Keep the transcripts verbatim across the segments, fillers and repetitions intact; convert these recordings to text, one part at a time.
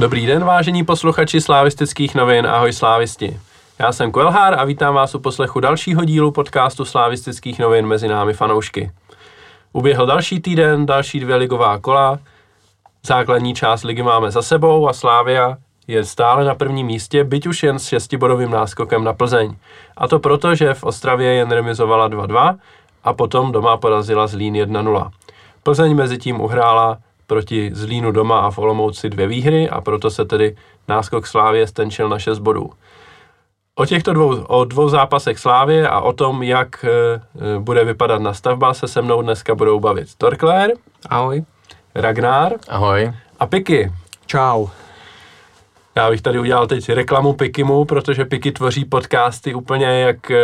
Dobrý den, vážení posluchači Slávistických novin, ahoj slávisti. Já jsem Kvelhár a vítám vás u poslechu dalšího dílu podcastu Slávistických novin Mezi námi fanoušky. Uběhl další týden, další dvě ligová kola, základní část ligy máme za sebou a Slávia je stále na prvním místě, byť už jen s šestibodovým náskokem na Plzeň. A to proto, že v Ostravě jen remizovala dva dva a potom doma porazila Zlín jedna nula. Plzeň mezitím uhrála proti Zlínu doma a v Olomouci dvě výhry a proto se tedy náskok Slávie stenčil na šest bodů. O těchto dvou, o dvou zápasech Slávie a o tom, jak e, bude vypadat nastavba, se se mnou dneska budou bavit Torkler. Ahoj. Ragnar. Ahoj. A Piky. Čau. Já bych tady udělal teď reklamu Pikimu, protože Piky tvoří podcasty úplně jak e,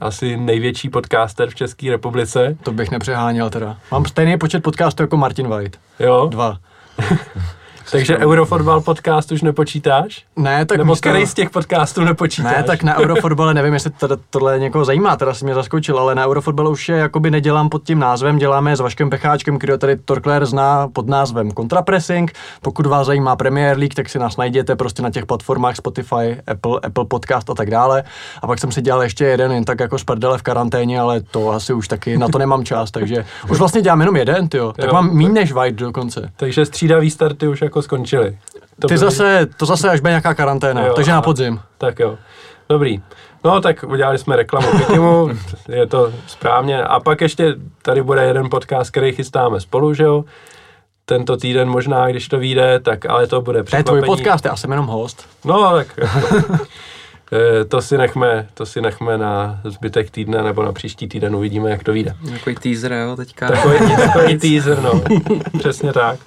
asi největší podcaster v České republice. To bych nepřeháněl teda. Mám stejný počet podcastů jako Martin White. Jo? Dva. Takže Eurofotbal podcast už nepočítáš? Ne, tak... Nebo místo... který z těch podcastů nepočítáš? Ne, tak na Eurofotbale nevím, jestli teda tohle někoho zajímá, teda si mě zaskočil, ale na Eurofotbale už je jakoby nedělám pod tím názvem, děláme je s Vaškem Pecháčkem, který tady Torkler zná pod názvem Kontrapressing. Pokud vás zajímá Premier League, tak si nás najděte prostě na těch platformách Spotify, Apple, Apple Podcast a tak dále. A pak jsem si dělal ještě jeden, jen tak jako z prdele v karanténě, ale to asi už taky, na to nemám čas, takže už vlastně dělám jenom jeden, tyjo. Tak jo, mám míň než White dokonce. Takže střídavý starty už jako skončili. To, Ty byli... zase, to zase až bude nějaká karanténa, jo, takže aha, na podzim. Tak jo, dobrý. No tak udělali jsme reklamu Pikimu, je to správně. A pak ještě tady bude jeden podcast, který chystáme spolu, že jo? Tento týden možná, když to vyjde, tak ale to bude překvapení. To je tvůj podcast, já jsem jenom host. No tak to si nechme, to si nechme na zbytek týdne nebo na příští týden, uvidíme, jak to vyjde. Takový teaser, jo, teďka. Takový, takový teaser, no. Přesně tak.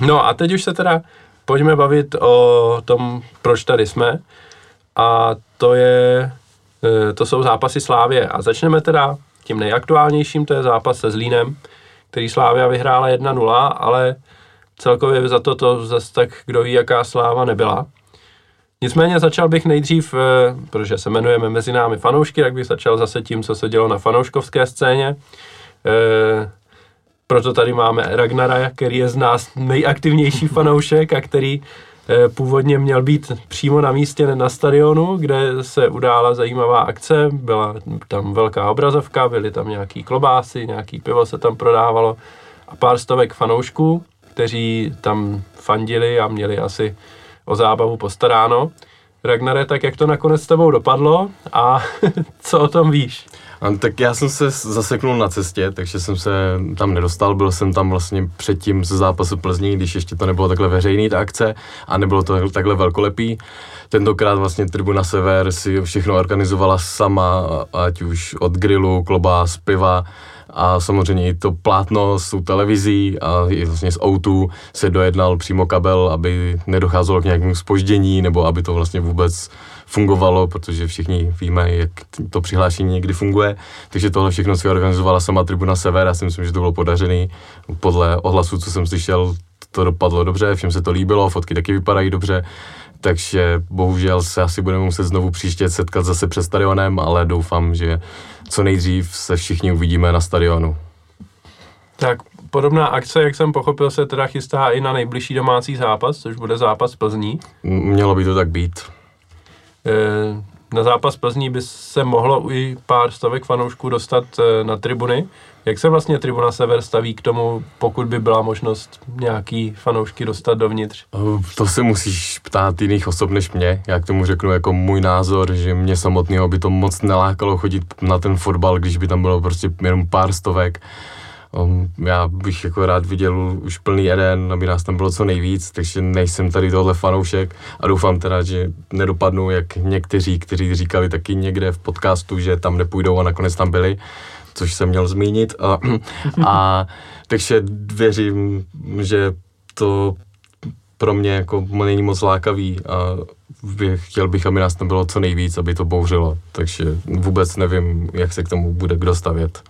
No a teď už se teda pojďme bavit o tom, proč tady jsme, a to je, to jsou zápasy Slávie a začneme teda tím nejaktuálnějším, to je zápas se Zlínem, který Slávia vyhrála jedna nula, ale celkově za to to zase tak kdo ví, jaká sláva nebyla. Nicméně začal bych nejdřív, protože se jmenujeme Mezi námi fanoušky, tak bych začal zase tím, co se dělo na fanouškovské scéně. Proto tady máme Ragnara, který je z nás nejaktivnější fanoušek a který původně měl být přímo na místě na stadionu, kde se udála zajímavá akce, byla tam velká obrazovka, byly tam nějaký klobásy, nějaký pivo se tam prodávalo a pár stovek fanoušků, kteří tam fandili a měli asi o zábavu postaráno. Ragnare, tak jak to nakonec s tebou dopadlo a co o tom víš? Tak já jsem se zaseknul na cestě, takže jsem se tam nedostal, byl jsem tam vlastně předtím ze zápasu Plzní, když ještě to nebylo takhle veřejný, ta akce, a nebylo to takhle velkolepý. Tentokrát vlastně Tribuna Sever si všechno organizovala sama, ať už od grilu, klobás, piva, a samozřejmě i to plátno s tou televizí a i vlastně s O dva se dojednal přímo kabel, aby nedocházelo k nějakému zpoždění nebo aby to vlastně vůbec fungovalo, protože všichni víme, jak to přihlášení někdy funguje. Takže tohle všechno si organizovala sama Tribuna Sever, já si myslím, že to bylo podařený. Podle ohlasů, co jsem slyšel, to dopadlo dobře, všem se to líbilo, fotky taky vypadají dobře. Takže bohužel se asi budeme muset znovu příště setkat zase před stadionem, ale doufám, že co nejdřív se všichni uvidíme na stadionu. Tak podobná akce, jak jsem pochopil, se teda chystá i na nejbližší domácí zápas, což bude zápas Plzní. Mělo by to tak být. E, na zápas Plzní by se mohlo i pár stovek fanoušků dostat e, na tribuny. Jak se vlastně Tribuna Sever staví k tomu, pokud by byla možnost nějaký fanoušky dostat dovnitř? To se musíš ptát jiných osob než mě. Já k tomu řeknu jako můj názor, že mě samotného by to moc nelákalo chodit na ten fotbal, když by tam bylo prostě jenom pár stovek. Já bych jako rád viděl už plný jeden, aby nás tam bylo co nejvíc, takže nejsem tady tohle fanoušek a doufám teda, že nedopadnou jak někteří, kteří říkali taky někde v podcastu, že tam nepůjdou a nakonec tam byli, což jsem měl zmínit. A, a takže věřím, že to pro mě jako není moc lákavý a bych, chtěl bych, aby nás tam bylo co nejvíc, aby to bouřilo. Takže vůbec nevím, jak se k tomu bude kdo stavět.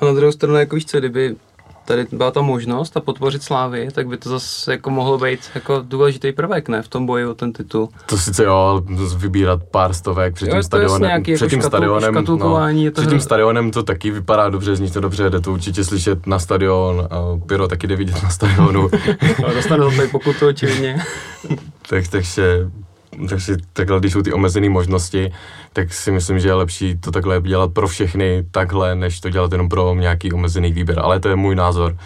A na druhou stranu, jako víš co, kdyby tady byla ta možnost a podpořit Slávy, tak by to zase jako mohlo být jako důležitý prvek, ne, v tom boji o ten titul. To sice jo, ale vybírat pár stovek před tím jo, stadionem, před jako tím škatu, stadionem, no, to před tím stadionem to taky vypadá dobře, zní to dobře, jde to určitě slyšet na stadion, a pyro taky jde vidět na stadionu. Ale dostanu tady pokutu, očividně. tak, takže... Takže takhle, když jsou ty omezené možnosti, tak si myslím, že je lepší to takhle dělat pro všechny takhle, než to dělat jenom pro nějaký omezený výběr. Ale to je můj názor.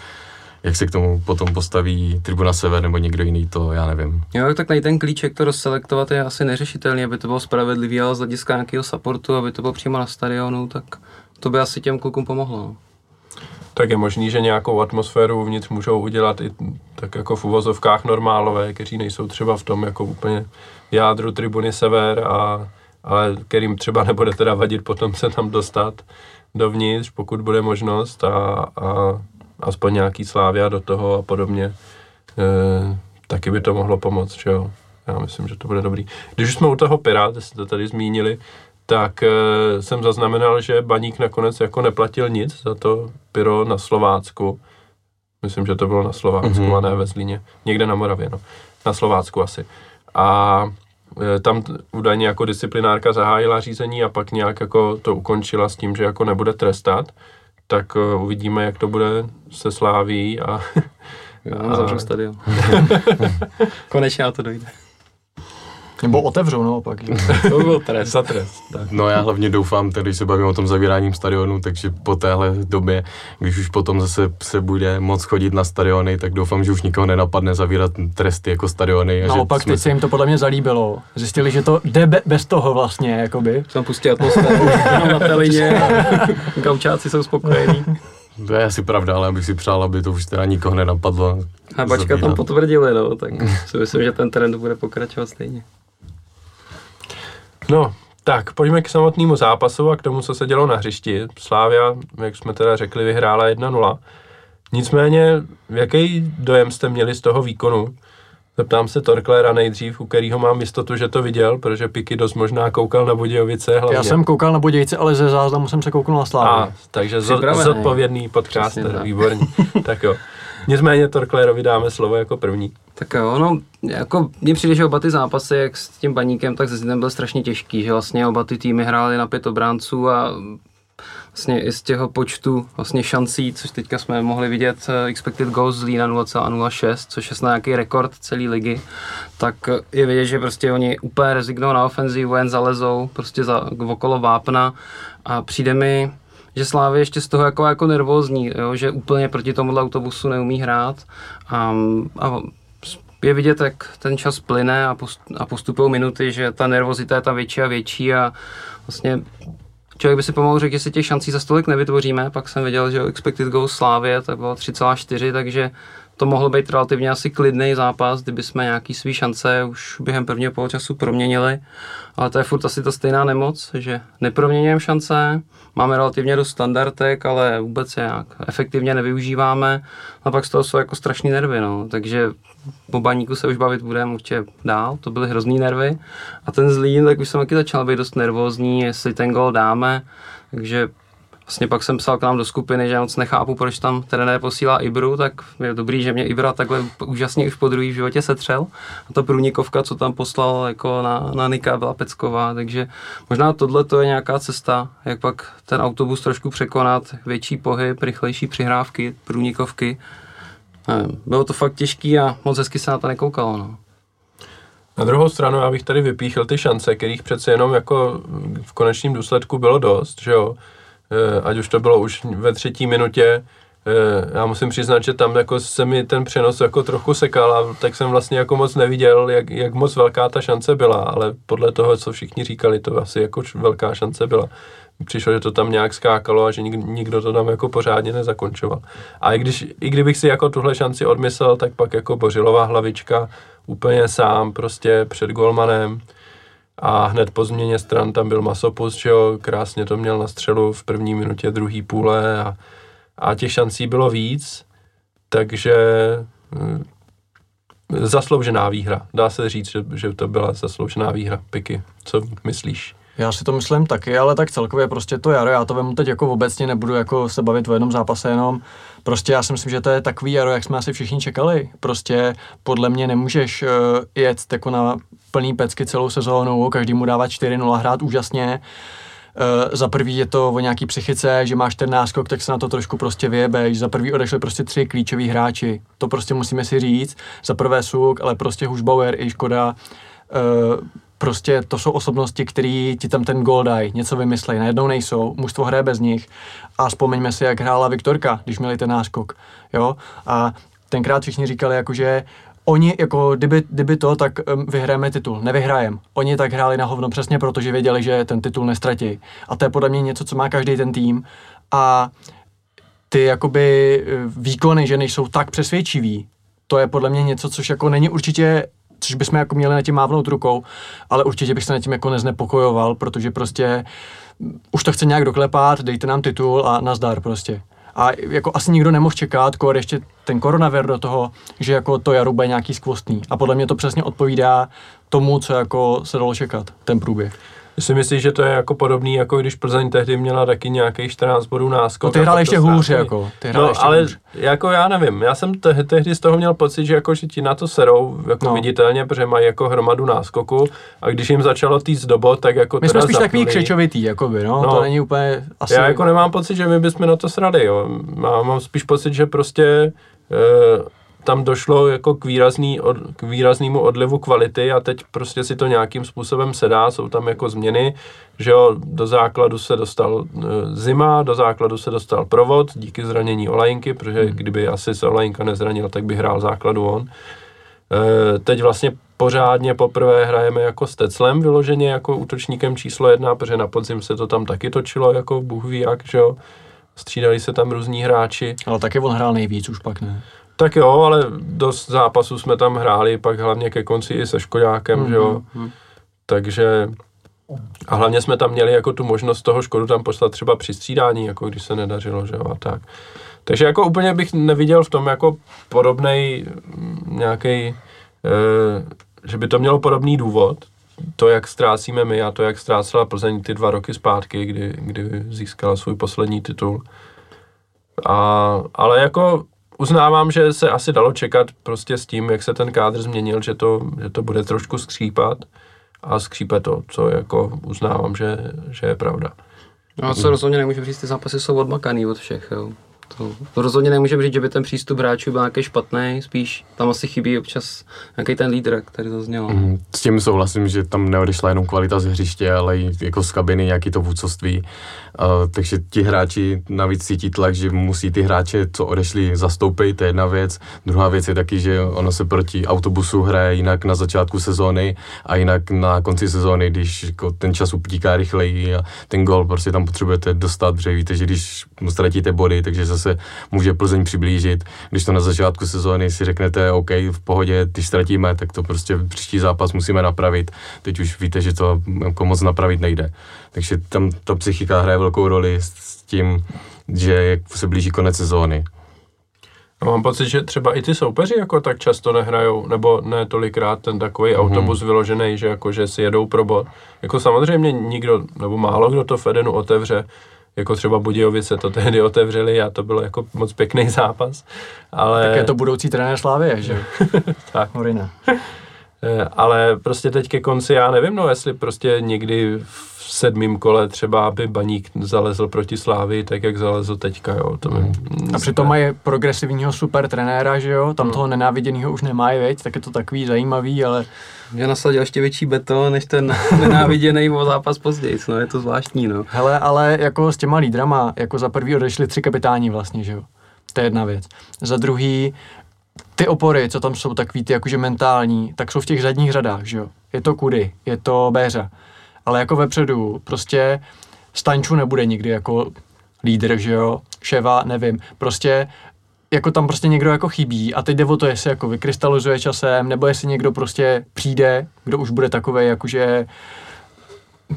Jak se k tomu potom postaví Tribuna Sever nebo někdo jiný, to já nevím. Jo, tak najít ten klíček, to rozselektovat je asi neřešitelný, aby to bylo spravedlivý, ale z hlediska nějakého supportu, aby to bylo přímo na stadionu, tak to by asi těm klukům pomohlo. Tak je možný, že nějakou atmosféru uvnitř můžou udělat i tak jako v uvozovkách normálové, kteří nejsou třeba v tom jako úplně jádru Tribuny Sever, a, ale kterým třeba nebude teda vadit potom se tam dostat dovnitř, pokud bude možnost, a, a aspoň nějaký Slávia do toho a podobně, e, taky by to mohlo pomoct, že jo. Já myslím, že to bude dobrý. Když jsme u toho Pirát, jste to tady zmínili, tak e, jsem zaznamenal, že Baník nakonec jako neplatil nic za to pyro na Slovácku. Myslím, že to bylo na Slovácku, mm-hmm. a ne ve Zlíně. Někde na Moravě, no. Na Slovácku asi. A e, tam t- údajně jako disciplinárka zahájila řízení a pak nějak jako to ukončila s tím, že jako nebude trestat. Tak e, uvidíme, jak to bude se Sláví a... a zavřu stadion. Konečně na to dojde. Nebo otevřou, no, pak. To by byl trest. Za trest. Tak. No já hlavně doufám, když se bavím o tom zavíráním stadionu, takže po téhle době, když už potom zase se bude moc chodit na stadiony, tak doufám, že už nikoho nenapadne zavírat tresty jako stadiony. Naopak, teď se jim to podle mě zalíbilo. Zjistili, že to jde be- bez toho vlastně, jakoby. Jsem pustil atmosféru, na televině, gaučáci jsou spokojení. To je asi pravda, ale abych si přál, aby to už teda nikoho nenapadlo. A Bačka to potvrdili, no, tak si myslím, že ten trend bude pokračovat stejně. No, tak pojďme k samotnému zápasu a k tomu, co se dělo na hřišti. Slavia, jak jsme teda řekli, vyhrála jedna nula. Nicméně, jaký dojem jste měli z toho výkonu? Zeptám se Torklera nejdřív, u kterého mám jistotu, že to viděl, protože Piky dost možná koukal na Budějovice hlavně. Já jsem koukal na Budějovice, ale ze záznamu jsem se koukal na Slavii. Takže Připravený. Zodpovědný podcaster, výborný. Tak jo. Nicméně Torklerovi dáme slovo jako první. Tak jo, no, jako mně přijde, že oba ty zápasy, jak s tím Baníkem, tak se Zlínem byl strašně těžký, že vlastně oba ty týmy hrály na pět obránců a vlastně i z těho počtu vlastně šancí, což teďka jsme mohli vidět, expected goals Zlína nula celá nula šest, což je snad nějaký rekord celé ligy, tak je vidět, že prostě oni úplně rezignou na ofenzivu, jen zalezou prostě za, okolo vápna, a přijde mi, že Slávy ještě z toho jako, jako nervózní, jo, že úplně proti tomuhle autobusu neumí hrát, a, a je vidět, jak ten čas plyne a, post, a postupují minuty, že ta nervozita je tam větší a větší, a vlastně člověk by si pomalu řekl, jestli těch šancí za stolik nevytvoříme, pak jsem viděl, že expected goals Slávie, tak bylo tři celá čtyři, takže to mohlo být relativně asi klidný zápas, kdyby jsme nějaký svý šance už během prvního poločasu proměnili, ale to je furt asi ta stejná nemoc, že neproměňujeme šance, máme relativně dost standardek, ale vůbec je nějak efektivně nevyužíváme, a pak z toho jsou jako strašný nervy, no, takže po Baníku se už bavit budeme určitě dál, to byly hrozný nervy, a ten Zlín, tak už jsem taky začal být dost nervózní, jestli ten gól dáme, takže vlastně pak jsem psal k nám do skupiny, že moc nechápu, proč tam trenér posílá Ibru, tak je dobrý, že mě Ibra takhle úžasně už po druhý v životě setřel. A ta průnikovka, co tam poslal jako na, na Nika, byla pecková, takže možná tohle to je nějaká cesta, jak pak ten autobus trošku překonat, větší pohyb, rychlejší přihrávky, průnikovky. Nevím, bylo to fakt těžký a moc hezky se na to nekoukalo, no. Na druhou stranu já bych tady vypíchl ty šance, kterých přece jenom jako v konečném důsledku bylo dost, že jo. Ať už to bylo už ve třetí minutě, já musím přiznat, že tam jako se mi ten přenos jako trochu sekal, a tak jsem vlastně jako moc neviděl, jak, jak moc velká ta šance byla, ale podle toho, co všichni říkali, to asi jako velká šance byla. Přišlo, že to tam nějak skákalo a že nik, nikdo to tam jako pořádně nezakončoval. A i, když, i kdybych si jako tuhle šanci odmyslel, tak pak jako Bořilová hlavička úplně sám prostě před golmanem. A hned po změně stran tam byl Masopust, že jo, krásně to měl na střelu v první minutě druhý půle, a, a těch šancí bylo víc, takže hm, zasloužená výhra. Dá se říct, že, že to byla zasloužená výhra. Piky, co myslíš? Já si to myslím taky, ale tak celkově prostě to jaro, já to vemu teď jako obecně, nebudu jako se bavit o jednom zápase jenom. Prostě já si myslím, že to je takový jaro, jak jsme asi všichni čekali. Prostě podle mě nemůžeš uh, jet jako na plný pecky celou sezónu, každému dávat čtyři nula, hrát úžasně. Uh, za prvý je to o nějaký psychice, že máš ten náskok, tak se na to trošku prostě vyjebeš. Za prvý odešli prostě tři klíčoví hráči, to prostě musíme si říct. Za prvé Suk, ale prostě Hušbauer i Škoda. Uh, Prostě to jsou osobnosti, které ti tam ten gól dají, něco vymyslejí, najednou nejsou, mužstvo hraje bez nich. A vzpomeňme si, jak hrála Viktorka, když měli ten náskok, jo. A tenkrát všichni říkali, jakože oni, jako kdyby, kdyby to, tak vyhrajeme titul, nevyhrajem. Oni tak hráli na hovno přesně proto, že věděli, že ten titul nestratí. A to je podle mě něco, co má každý ten tým. A ty jakoby výkony, že nejsou tak přesvědčivý, to je podle mě něco, což jako není určitě, což bychom jako měli na tím mávnout rukou, ale určitě bych se na tím jako neznepokojoval, protože prostě už to chce nějak doklepat, dejte nám titul a nazdar prostě. A jako asi nikdo nemohl čekat, kor ještě ten koronavir do toho, že jako to jaro bude nějaký skvostný. A podle mě to přesně odpovídá tomu, co jako se dalo čekat, ten průběh. Si myslíš, že to je jako podobný, jako když Plzeň tehdy měla taky nějakých čtrnáct bodů náskok. No ty hrál ještě hůř, jako. Ty hrál no, ještě ale hůř. Jako já nevím, já jsem te- tehdy z toho měl pocit, že jako že ti na to serou, jako no. Viditelně, protože mají jako hromadu náskoku a když jim začalo týct do bod, tak jako my teda my jsme spíš zapnuli. Takový křečovitý, jakoby, no, no, to není úplně asi. Já jako nemám pocit, že my bychom na to srali, jo. Mám, mám spíš pocit, že prostě e- tam došlo jako k, výrazný, k výraznému odlivu kvality a teď prostě si to nějakým způsobem sedá, jsou tam jako změny, že jo, do základu se dostal Zima, do základu se dostal Provod díky zranění Olajinky, protože kdyby asi se Olajinka nezranil, tak by hrál základu on. E, teď vlastně pořádně poprvé hrajeme jako s Teclem vyloženě, jako útočníkem číslo jedna, protože na podzim se to tam taky točilo, jako bůh ví jak, že jo, střídali se tam různí hráči. Ale taky on hrál nejvíc už pak, ne? Tak jo, ale dost zápasů jsme tam hráli, pak hlavně ke konci i se Škodákem, mm-hmm. že jo. Takže a hlavně jsme tam měli jako tu možnost toho Škodu tam poslat třeba při střídání, jako když se nedařilo, že jo, a tak. Takže jako úplně bych neviděl v tom jako podobnej nějakej, e, že by to mělo podobný důvod, to jak ztrácíme my a to jak ztrácela Plzeň ty dva roky zpátky, kdy, kdy získala svůj poslední titul. A, ale jako uznávám, že se asi dalo čekat prostě s tím, jak se ten kádr změnil, že to, že to bude trošku skřípat a skřípe to, co jako uznávám, že, že je pravda. No co rozhodně nemůžu říct, ty zápasy jsou odmakaný od všech, jo. To, to rozhodně nemůžeme říct, že by ten přístup hráčů byl nějaký špatný, spíš tam asi chybí občas nějaký ten lídr, jak tady zaznělo. Mm, s tím souhlasím, že tam neodešla jenom kvalita z hřiště, ale i jako z kabiny nějaký to vůdcovství. Uh, takže ti hráči navíc cítí tlak, že musí ty hráče, co odešli, zastoupit, to je jedna věc. Druhá věc je taky, že ono se proti autobusu hraje jinak na začátku sezóny a jinak na konci sezóny, když jako ten čas utíká rychleji a ten gól prostě tam potřebujete dostat, protože víte, že když ztratíte body, takže zase se může Plzeň přiblížit. Když to na začátku sezóny si řeknete, OK, v pohodě, když ztratíme, tak to prostě příští zápas musíme napravit. Teď už víte, že to jako moc napravit nejde. Takže tam ta psychika hraje velkou roli s tím, že se blíží konec sezóny. A mám pocit, že třeba i ty soupeři jako tak často nehrajou, nebo ne tolikrát ten takový mm-hmm. autobus vyložený, že, jako, že si jedou pro bod. Jako samozřejmě nikdo, nebo málo kdo to v Edenu otevře, jako třeba Budějovice to tehdy otevřeli a to bylo jako moc pěkný zápas, ale... Tak je to budoucí trenér Slávie, že jo? Tak. Horina. Ale prostě teď ke konci, já nevím, no jestli prostě někdy v sedmém kole třeba by Baník zalezl proti Slávii, tak jak zalezl teďka, jo. To mi... A přitom mají progresivního super trenéra, že jo, tam hmm. toho nenáviděného už nemají, veď, tak je to takový zajímavý, ale... Že nasadil ještě větší beton, než ten nenáviděnej o zápas později, no je to zvláštní, no. Hele, ale jako s těma lídrama, jako za prvý odešli tři kapitáni vlastně, že jo, to je jedna věc. Za druhý, ty opory, co tam jsou takový ty jakože mentální, tak jsou v těch zadních řadách, že jo. Je to Kudy, je to Béřa. Ale jako vepředu, prostě Stanču nebude nikdy jako lídr, že jo, Ševa, nevím, prostě jako tam prostě někdo jako chybí a teď jde o to, jestli jako vykrystalizuje časem, nebo jestli někdo prostě přijde, kdo už bude takovej jakože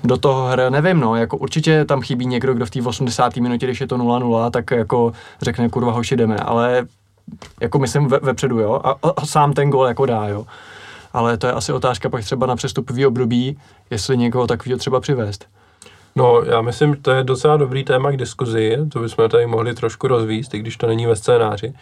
do toho hra, nevím no, jako určitě tam chybí někdo, kdo v té osmdesáté minutě, když je to nula nula, tak jako řekne kurva hoši jdeme, ale jako myslím ve, vepředu, jo, a, a sám ten gól jako dá, jo. ale to je asi otázka pak třeba na přestupový období, jestli někoho takového třeba přivést. No, já myslím, to je docela dobrý téma k diskuzi, to bychom tady mohli trošku rozvíst, i když to není ve scénáři.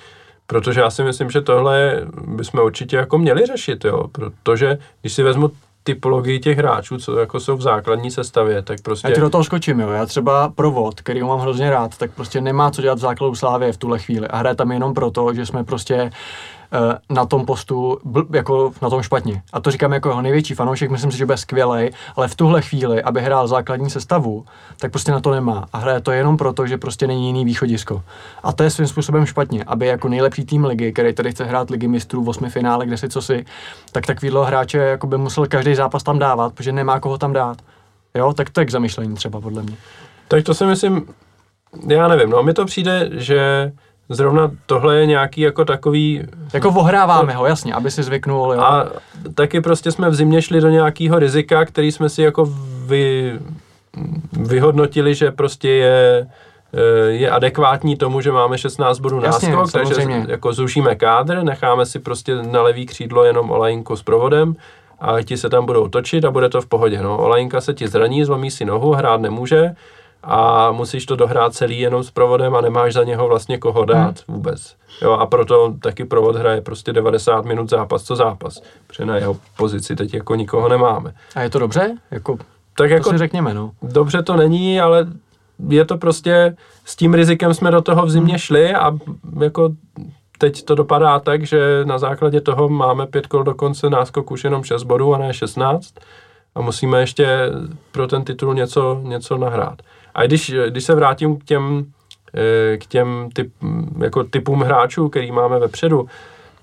Protože já si myslím, že tohle bychom určitě jako měli řešit, jo, protože když si vezmu typologii těch hráčů, co jako jsou v základní sestavě, tak prostě... Já ti do toho skočím, jo, já třeba Provod, který ho mám hrozně rád, tak prostě nemá co dělat v základu Slávie v tuhle chvíli a hraje tam jenom proto, že jsme prostě na tom postu, jako na tom špatně. A to říkám jako jeho největší fanoušek, myslím si, že bude skvělej, ale v tuhle chvíli, aby hrál základní sestavu, tak prostě na to nemá. A hraje to jenom proto, že prostě není jiný východisko. A to je svým způsobem špatně, aby jako nejlepší tým ligy, který tady chce hrát ligy mistrů v osmi finále, kde si co si, tak takovýhle hráče jako by musel každý zápas tam dávat, protože nemá koho tam dát. Jo, tak to je k zamyšlení třeba podle mě. Tak to si myslím, já nevím, no a mi to přijde, že zrovna tohle je nějaký jako takový... Jako vohráváme ho, jasně, aby si zvyknul. Jo. A taky prostě jsme v zimě šli do nějakého rizika, který jsme si jako vy, vyhodnotili, že prostě je, je adekvátní tomu, že máme šestnáct bodů náskok, takže jako zrušíme kádr, necháme si prostě na levý křídlo jenom Olajinku s Provodem a ti se tam budou točit a bude to v pohodě. No, Olajinka se ti zraní, zlomí si nohu, hrát nemůže a musíš to dohrát celý jenom s Provodem a nemáš za něho vlastně koho dát vůbec. Jo, a proto taky Provod hraje prostě devadesát minut zápas co zápas, protože na jeho pozici teď jako nikoho nemáme. A je to dobře? Jako, tak to jako, si řekněme, no. Dobře to není, ale je to prostě, s tím rizikem jsme do toho v zimě šli a jako teď to dopadá tak, že na základě toho máme pět kol do konce, náskok už jenom šest bodů a ne šestnáct a musíme ještě pro ten titul něco, něco nahrát. A když, když se vrátím k těm, k těm typ, jako typům hráčů, který máme vepředu,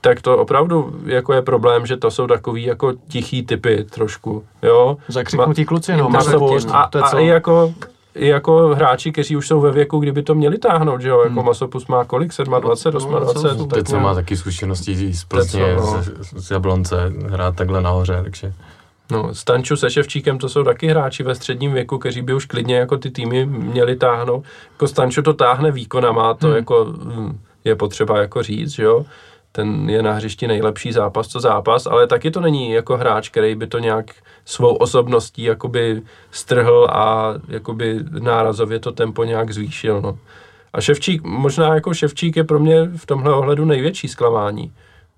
tak to opravdu jako je problém, že to jsou takový jako tichý typy trošku, jo. Zakřiknutí kluci, no, Masopušt. A, a i jako, jako hráči, kteří už jsou ve věku, kdyby to měli táhnout, že jo, jako hmm. Masopust má kolik, dvacet sedm, dvacet osm, dvacet. Teď se má taky zkušenosti z Plzně, no. z Jablonce, hrát takhle nahoře, takže... No, s Tanču, se Ševčíkem, to jsou taky hráči ve středním věku, kteří by už klidně jako ty týmy měli táhnout. Jako Stanču to táhne výkonama, to hmm. jako je potřeba jako říct, že jo. Ten je na hřišti nejlepší zápas co zápas, ale taky to není jako hráč, který by to nějak svou osobností jakoby strhl a jakoby nárazově to tempo nějak zvýšil, no. A Ševčík, možná jako Ševčík je pro mě v tomhle ohledu největší zklamání,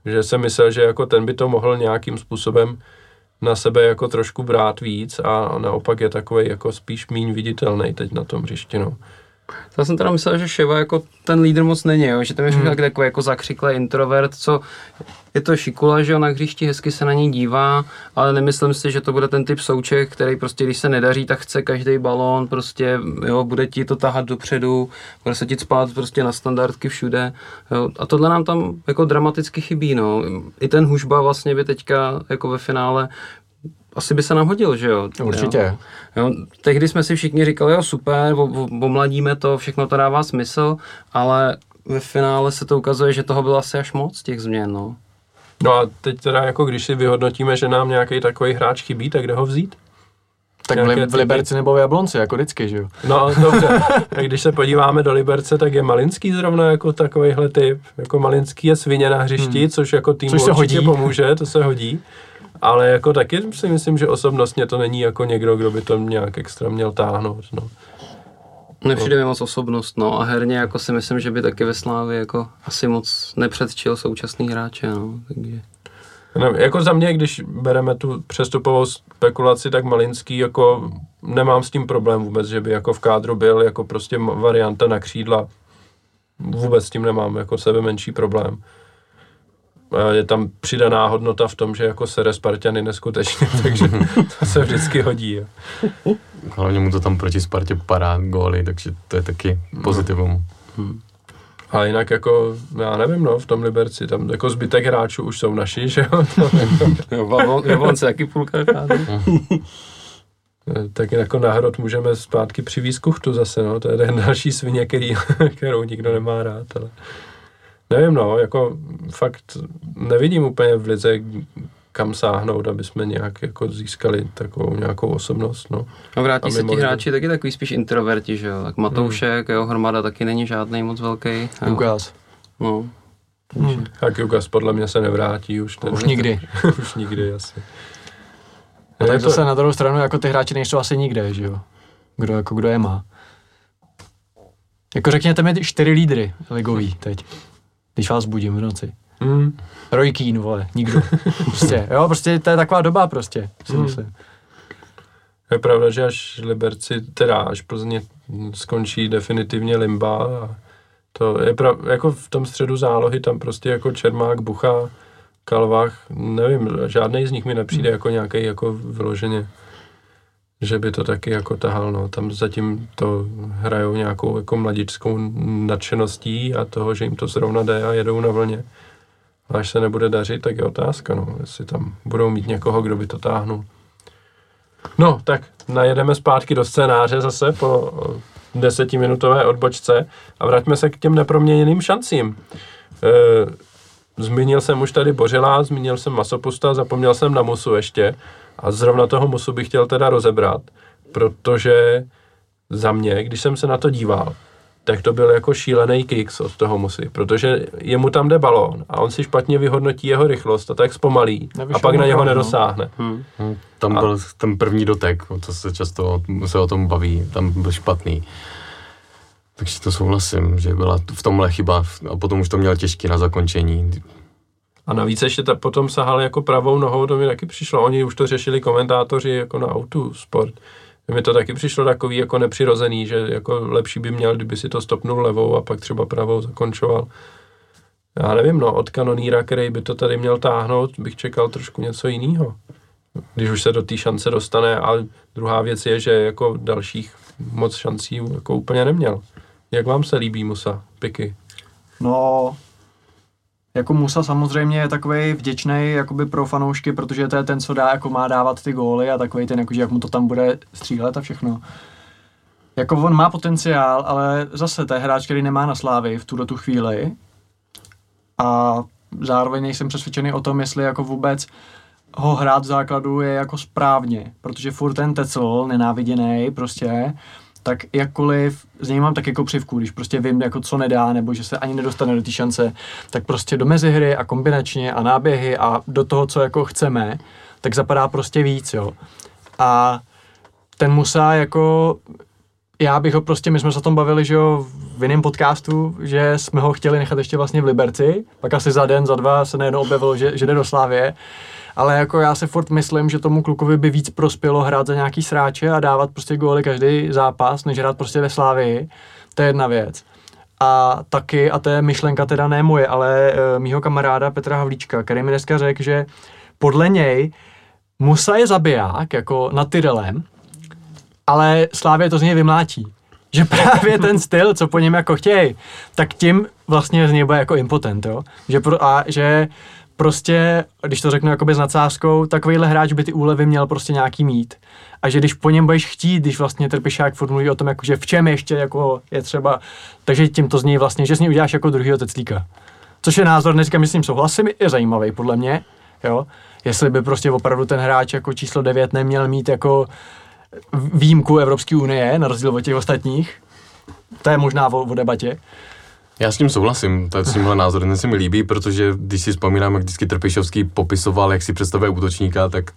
že jsem myslel, že jako ten by to mohl nějakým způsobem na sebe jako trošku brát víc a naopak je takový jako spíš míň viditelný teď na tom hřišti, no. Já jsem teda myslel, že Ševa jako ten lídr moc není, jo? Že tam je hmm. takový jako zakřiklý introvert, co je to šikula, že on na hřišti hezky se na ní dívá, ale nemyslím si, že to bude ten typ Souček, který prostě, když se nedaří, tak chce každý balón, prostě, jo, bude ti to tahat dopředu, bude se ti spát prostě na standardky všude, jo? A tohle nám tam jako dramaticky chybí, no. I ten Hužba vlastně by teďka jako ve finále asi by se nám hodil, že jo? Určitě. Jo. Jo, tehdy jsme si všichni říkali, jo, super, omladíme to, všechno to dává smysl, ale ve finále se to ukazuje, že toho bylo asi až moc těch změn, no. No a teď teda jako když si vyhodnotíme, že nám nějaký takový hráč chybí, tak kde ho vzít? Tak v, v Liberci nebo v Jablonci, jako vždycky, že jo? No, dobře. Tak když se podíváme do Liberce, tak je Malinský zrovna jako takovýhle typ. Jako Malinský je svině na hřišti, hmm. což jako týmu což určitě pomůže, to se hodí. Ale jako taky si myslím, že osobnostně to není jako někdo, kdo by to nějak extra měl táhnout, no. Nepřijde mi moc osobnost, no, a herně jako si myslím, že by taky ve Slávy jako asi moc nepředčil současný hráče, no, takže... Nevím, jako za mě, když bereme tu přestupovou spekulaci, tak Malinský jako nemám s tím problém vůbec, že by jako v kádru byl jako prostě varianta na křídla. Vůbec s tím nemám jako sebe menší problém. Je tam přidaná hodnota v tom, že jako sere Sparťany neskutečně, takže to se vždycky hodí. Jo. Hlavně mu to tam proti Spartě padá góly, takže to je taky pozitivum. Hmm. Ale jinak jako, já nevím, no, v tom Liberci, tam jako zbytek hráčů už jsou naši, že jo? Jo, on se taky půlka hráčů. Tak jako na Hrod můžeme zpátky přivést Kuchtu zase, no, to je ten další svině, který, kterou nikdo nemá rád, ale... Nevím, no, jako fakt nevidím úplně v lize, kam sáhnout, aby jsme nějak jako získali takovou nějakou osobnost, no. A vrátí se ti hráči taky takový spíš introverti, že jo, tak Matoušek, hmm. jo, Hromada taky není žádnej moc velký. Lukáš. No. Hmm. A Kjukas podle mě se nevrátí už. Ten, už nikdy. Ten, už nikdy, asi. A tak zase to... na druhou stranu, jako ty hráči nejsou asi nikde, že jo? Kdo, jako, kdo je má? Jako řekněte mi čtyři lídry ligový teď, když vás budím v noci. Mm. Roy Keane, vole, nikdo. Prostě, jo, prostě to je taková doba prostě, si mm. myslím. Je pravda, že až Liberci, teda až Plzně skončí definitivně Limba a to je prav, jako v tom středu zálohy tam prostě jako Čermák, Bucha, Kalvách, nevím, žádnej z nich mi nepřijde jako nějaký jako vyloženě, že by to taky jako tahal, no. Tam zatím to hrajou nějakou jako mladičskou nadšeností a toho, že jim to zrovna jde a jedou na vlně. A až se nebude dařit, tak je otázka, no, jestli tam budou mít někoho, kdo by to táhnul. No, tak najedeme zpátky do scénáře zase po desetiminutové odbočce a vraťme se k těm neproměněným šancím. E, zmínil jsem už tady Bořila, zmínil jsem Masopusta, zapomněl jsem na Musu ještě a zrovna toho Musu bych chtěl teda rozebrat, protože za mě, když jsem se na to díval, tak to byl jako šílený kiks od toho Musy, protože jemu tam jde balón a on si špatně vyhodnotí jeho rychlost a tak zpomalí Nevyšel a pak na něho nedosáhne. Hmm. Hmm. Tam a... byl ten první dotek, co se často se o tom baví, tam byl špatný. Takže to souhlasím, že byla v tomhle chyba a potom už to měl těžký na zakončení. A navíc ještě ta, potom sahal jako pravou nohou, to mi taky přišlo, oni už to řešili komentátoři jako na Autosport. Mi to taky přišlo takový jako nepřirozený, že jako lepší by měl, kdyby si to stopnul levou a pak třeba pravou zakončoval. Já nevím, no, od kanoníra, který by to tady měl táhnout, bych čekal trošku něco jiného. Když už se do té šance dostane, a druhá věc je, že jako dalších moc šancí jako úplně neměl. Jak vám se líbí Musa, Piky? No, jako Musa samozřejmě je takovej vděčnej jakoby pro fanoušky, protože to je ten, co dá, jako má dávat ty góly a takovej ten, jakože jak mu to tam bude střílet a všechno. Jako on má potenciál, ale zase to je hráč, který nemá na slávy v tuhle tu chvíli a zároveň nejsem přesvědčený o tom, jestli jako vůbec ho hrát v základu je jako správně, protože furt ten Tecl, nenáviděnej prostě, tak jakkoliv, z něj mám tak jako přivku, když prostě vím, jako co nedá, nebo že se ani nedostane do té šance, tak prostě do mezihry a kombinačně a náběhy a do toho, co jako chceme, tak zapadá prostě víc, jo. A ten Musa jako, já bych ho prostě, my jsme se o tom bavili, že jo, v jiném podcastu, že jsme ho chtěli nechat ještě vlastně v Liberci, pak asi za den, za dva se najednou objevilo, že, že jde do Slavie. Ale jako já se furt myslím, že tomu klukovi by víc prospělo hrát za nějaký sráče a dávat prostě góly každý zápas, než hrát prostě ve Slávii. To je jedna věc. A taky, a to je myšlenka teda ne moje, ale e, mýho kamaráda Petra Havlíčka, který mi dneska řekl, že podle něj Musa je zabiják, jako nad Tyrelem, ale Slávie to z něj vymlátí. Že právě ten styl, co po něm jako chtějí, tak tím vlastně z něj bude jako impotent, jo. Že pro, a že prostě, když to řeknu jakoby s nadsázkou, takovýhle hráč by ty úlevy měl prostě nějaký mít. A že když po něm budeš chtít, když vlastně Trpišák furt mluví o tom, jakože v čem ještě jako je třeba, takže tím to zní vlastně, že z něj uděláš jako druhýho Teclíka. Což je názor, dneska myslím souhlasím, je zajímavý podle mě, jo. Jestli by prostě opravdu ten hráč jako číslo devět neměl mít jako výjimku Evropské unie, na rozdíl od těch ostatních. To je možná o, o debatě. Já s tím souhlasím, to s tímhle názorem se mi líbí, protože když si vzpomínám, jak vždycky Trpišovský popisoval, jak si představuje útočníka, tak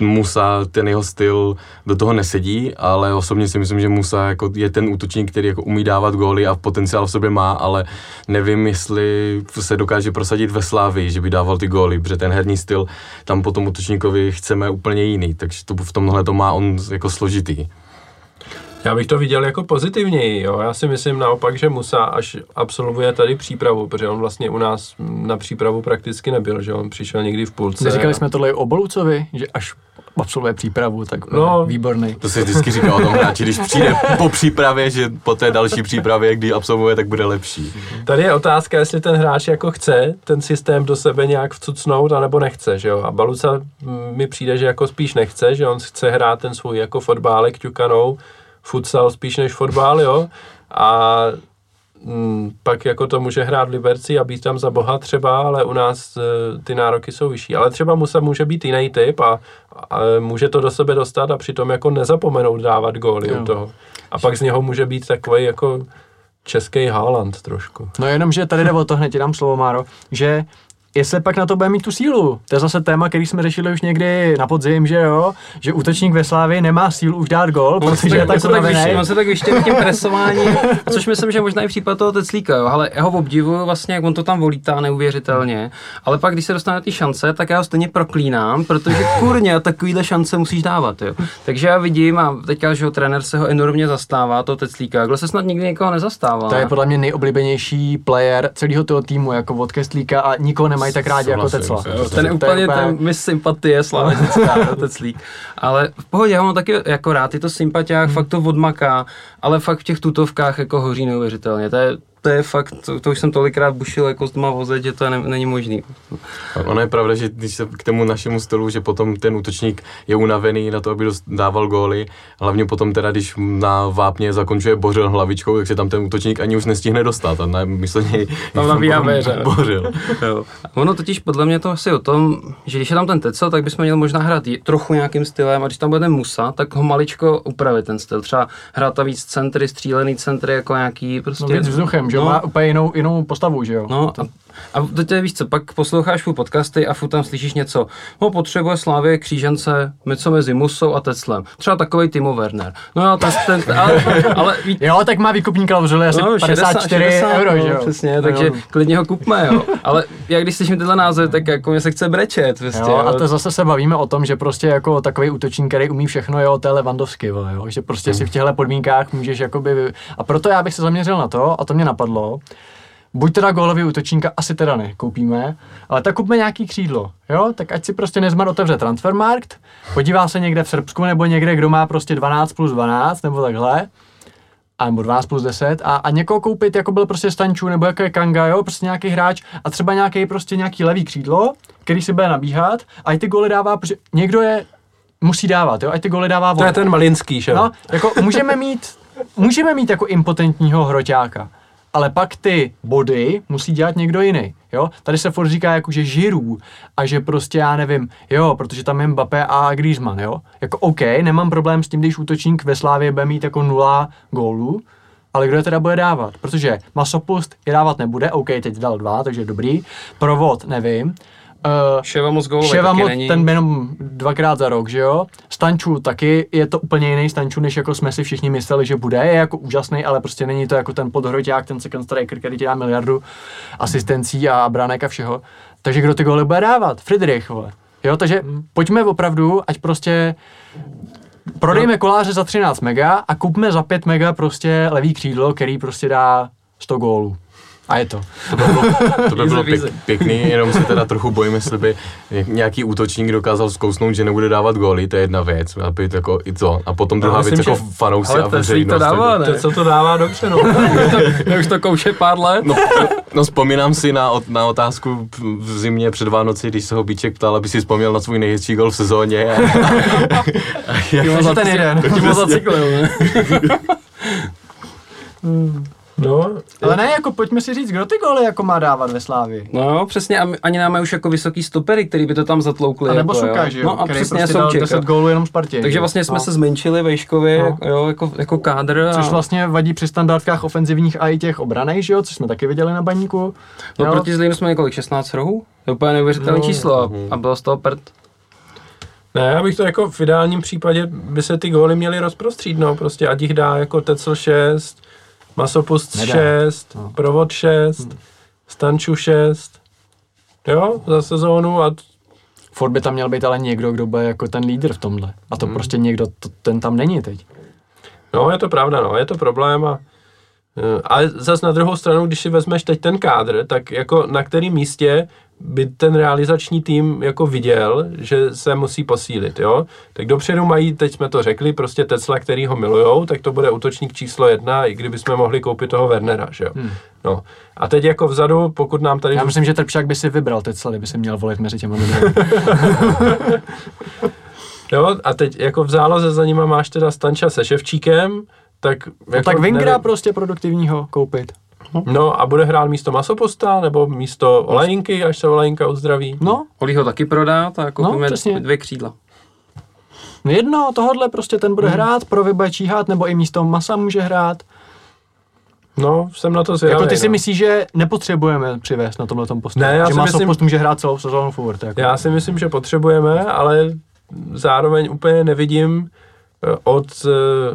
Musa, ten jeho styl do toho nesedí, ale osobně si myslím, že Musa jako je ten útočník, který jako umí dávat góly a potenciál v sobě má, ale nevím, jestli se dokáže prosadit ve Slávii, že by dával ty góly, protože ten herní styl tam potom útočníkovi chceme úplně jiný, takže to v tomhle to má on jako složitý. Já bych to viděl jako pozitivněji, jo. Já si myslím naopak, že Musa až absolvuje tady přípravu, protože on vlastně u nás na přípravu prakticky nebyl, že on přišel někdy v půlce. Neříkali a... jsme tohle o Boloucovi, že až absolvuje přípravu, tak no, výborný. To se vždycky říká o tom hráči, když přijde po přípravě, že po té další přípravě, kdy absolvuje, tak bude lepší. Tady je otázka, jestli ten hráč jako chce ten systém do sebe nějak vcucnout, anebo nechce, že jo. A Baluca mi přijde, že jako spíš nechce, že on chce hrát ten svůj jako fotbálek ťukanou, futsal spíš než fotbal, jo, a m, pak jako to může hrát v Liberci a být tam za boha třeba, ale u nás e, ty nároky jsou vyšší, ale třeba Musa může být jiný typ a, a může to do sebe dostat a přitom jako nezapomenout dávat góly u toho a pak z něho může být takový jako český Haaland trošku. No jenom, že tady jde o to, hned ti dám slovo, Máro, že jestli pak na to bude mít tu sílu. To je zase téma, který jsme řešili už někdy na podzim, že jo, že útočník ve Slávii nemá sílu už dát gól, protože je tak unavený. On se tak vyštěl tím presováním, což myslím, že možná i případ toho Teclíka, jo, ale já ho obdivuju vlastně, jak on to tam volítá neuvěřitelně, ale pak, když se dostane na ty šance, tak já ho stejně proklínám, protože kurně, takovýhle šance musíš dávat, jo. Takže já vidím, a teďka, že ho trenér se ho enormně zastává, toho Teclíka, kdo se snad nikdy někoho nezastává. To je podle mě nejoblíbenější player celého toho týmu, jako od Kestlíka, a nikoho nemají tak rádi jako Tecla. Ten úplně, ten mi sympatie slavenická, Teclík. Ale v pohodě, já mám taky jako rád, je to sympatiák, fakt to odmaká, ale fakt v těch tutovkách jako hoří neuvěřitelně. To je, to je fakt, to, to už jsem tolikrát bušil jako s doma voze, že to ne, není možný. Ono je pravda, že když se k tomu našemu stylu, že potom ten útočník je unavený na to, aby dával góly, hlavně potom teda, když na vápně zakončuje Bořil hlavičkou, tak se tam ten útočník ani už nestihne dostat a na mysle něj Bořil. Ono totiž podle mě to asi o tom, že když je tam ten Tecel, tak bychom měli možná hrát trochu nějakým stylem, a když tam bude ten Musa, tak ho maličko upravit ten styl, třeba hrát a víc centry, střílený centry, jako nějaký prostě. No, že no. Má úplně jinou, jinou postavu, že jo? No a, a teď víš co, pak posloucháš furt podcasty a furt tam slyšíš něco. No potřebuje Slávě křížence, něco mezi Musou a Teclem. Třeba takovej Timo Werner. No a tak ten, ale, ale víc... Jo, tak má výkupník Lauřele asi no, padesát čtyři euro, no, že jo? Přesně, no, takže no. Klidně ho kupme, jo. Ale jak když slyším tyhle název, tak jako mě se chce brečet, vlastně. Jo, a to zase se bavíme o tom, že prostě jako takový útočník, který umí všechno, jo, to je Lewandowski, jo, že prostě hmm. si v těchto podmínkách můžeš jakoby... A proto já bych se zaměřil na to, a to mě napadlo. Buď teda gólový útočníka asi teda ne, koupíme, ale tak kupme nějaký křídlo, jo? Tak ať si prostě nezmar otevře Transfermarkt, podívá se někde v Srbsku nebo někde, kdo má prostě dvanáct plus dvanáct nebo takhle, nebo dvanáct plus deset a, a někoho koupit, jako byl prostě Stančů nebo jako je Kanga, jo? Prostě nějaký hráč a třeba nějaký prostě nějaký levý křídlo, který si bude nabíhat a i ty góly dává, protože někdo je musí dávat, jo? Ať ty góly dává on. To je ten Malinský, že jo? No, jako můžeme mít, můžeme mít jako impotentního hroťáka. Ale pak ty body musí dělat někdo jiný, jo? Tady se furt říká jako, že Giroud a že prostě já nevím, jo, protože tam je Mbappé a Griezmann, jo? Jako OK, nemám problém s tím, když útočník ve Slávě bude mít jako nula gólů, ale kdo je teda bude dávat? Protože Masopust je dávat nebude, OK, teď dal dva, takže dobrý, Provod nevím, Uh, Ševamot ten jenom dvakrát za rok, že jo? Stančů taky, je to úplně jiný Stančů, než jako jsme si všichni mysleli, že bude. Je jako úžasný, ale prostě není to jako ten podhroťák, ten second striker, který ti dá miliardu asistencí a branek a všeho. Takže kdo ty góly bude dávat? Friedrich, vole. Jo, takže hmm. pojďme opravdu, ať prostě prodejme no. Koláře za třináct mega a kupme za pět mega prostě levý křídlo, který prostě dá sto gólů. A je to. To by bylo, to by bylo pěk, pěkný, jenom se teda trochu bojím, jestli by nějaký útočník dokázal zkousnout, že nebude dávat góly, to je jedna věc. A být jako i to. A potom druhá myslím, věc jako fanoušci a veřejnost. To dává, ne? Co to dává dobře, no. Už to kouše pár let. No, no vzpomínám si na, na otázku v zimě před Vánoci, když se ho Bíček ptal, aby si vzpomněl na svůj nejhezčí gól v sezóně. Tím ho zaciklil. Tím ho zaciklil, ne? No, ale ne, jako pojďme si říct, kdo ty góly jako má dávat ve Slávii. No přesně, ani máme už jako vysoký stopery, který by to tam zatloukli. A nebo jako, Suka, že jo, no, a který přesně prostě dal deset gólů jenom Spartě. Takže vlastně no. jsme se zmenšili Vejškovi, no. jo, jako, jako kádr. Což a... vlastně vadí při standardkách ofenzivních a i těch obranej, že jo, což jsme taky viděli na Baníku. No jo. Proti Zlínu jsme několik, šestnáct rohů? To je úplně neuvěřitelné no, číslo uh-huh. a bylo z toho prd. Ne, abych to jako v ideálním případě by se ty góly měly rozprostřídnout, prostě ať jich dá jako Tecl šest, Masopust šest, no. Provod šest, hmm. Stanču šest, jo, za sezónu a... T- Ford by tam měl být ale někdo, kdo bude jako ten lídr v tomhle. A to hmm. prostě někdo, to, ten tam není teď. No, je to pravda, no, je to problém a... Ale zase na druhou stranu, když si vezmeš teď ten kádr, tak jako na kterém místě by ten realizační tým jako viděl, že se musí posílit, jo? Tak dopředu mají, teď jsme to řekli, prostě Tecla, který ho milujou, tak to bude útočník číslo jedna, i kdyby jsme mohli koupit toho Wernera, že jo? Hmm. No. A teď jako vzadu, pokud nám tady... Já myslím, že Trpšák by si vybral Tecla, kdyby si měl volit mezi těma lidmi. Jo, a teď jako v záloze za nima máš teda Stanča se Ševčíkem, tak... Jako no tak Wingra nevím. Prostě produktivního koupit. No a bude hrát místo Masoposta, nebo místo Olajinky, až se Olajinka uzdraví. No. Olí ho taky prodá, tak koupíme no, dvě křídla. No jedno, tohodle prostě ten bude hmm. hrát, pro vybačí hát, nebo i místo Masa může hrát. No, jsem na to zvědavý. Jako ty si no. myslíš, že nepotřebujeme přivést na tomhletom postu? Ne, já že si myslím, že post může hrát celou sezónu forward. Jako. Já si myslím, že potřebujeme, ale zároveň úplně nevidím od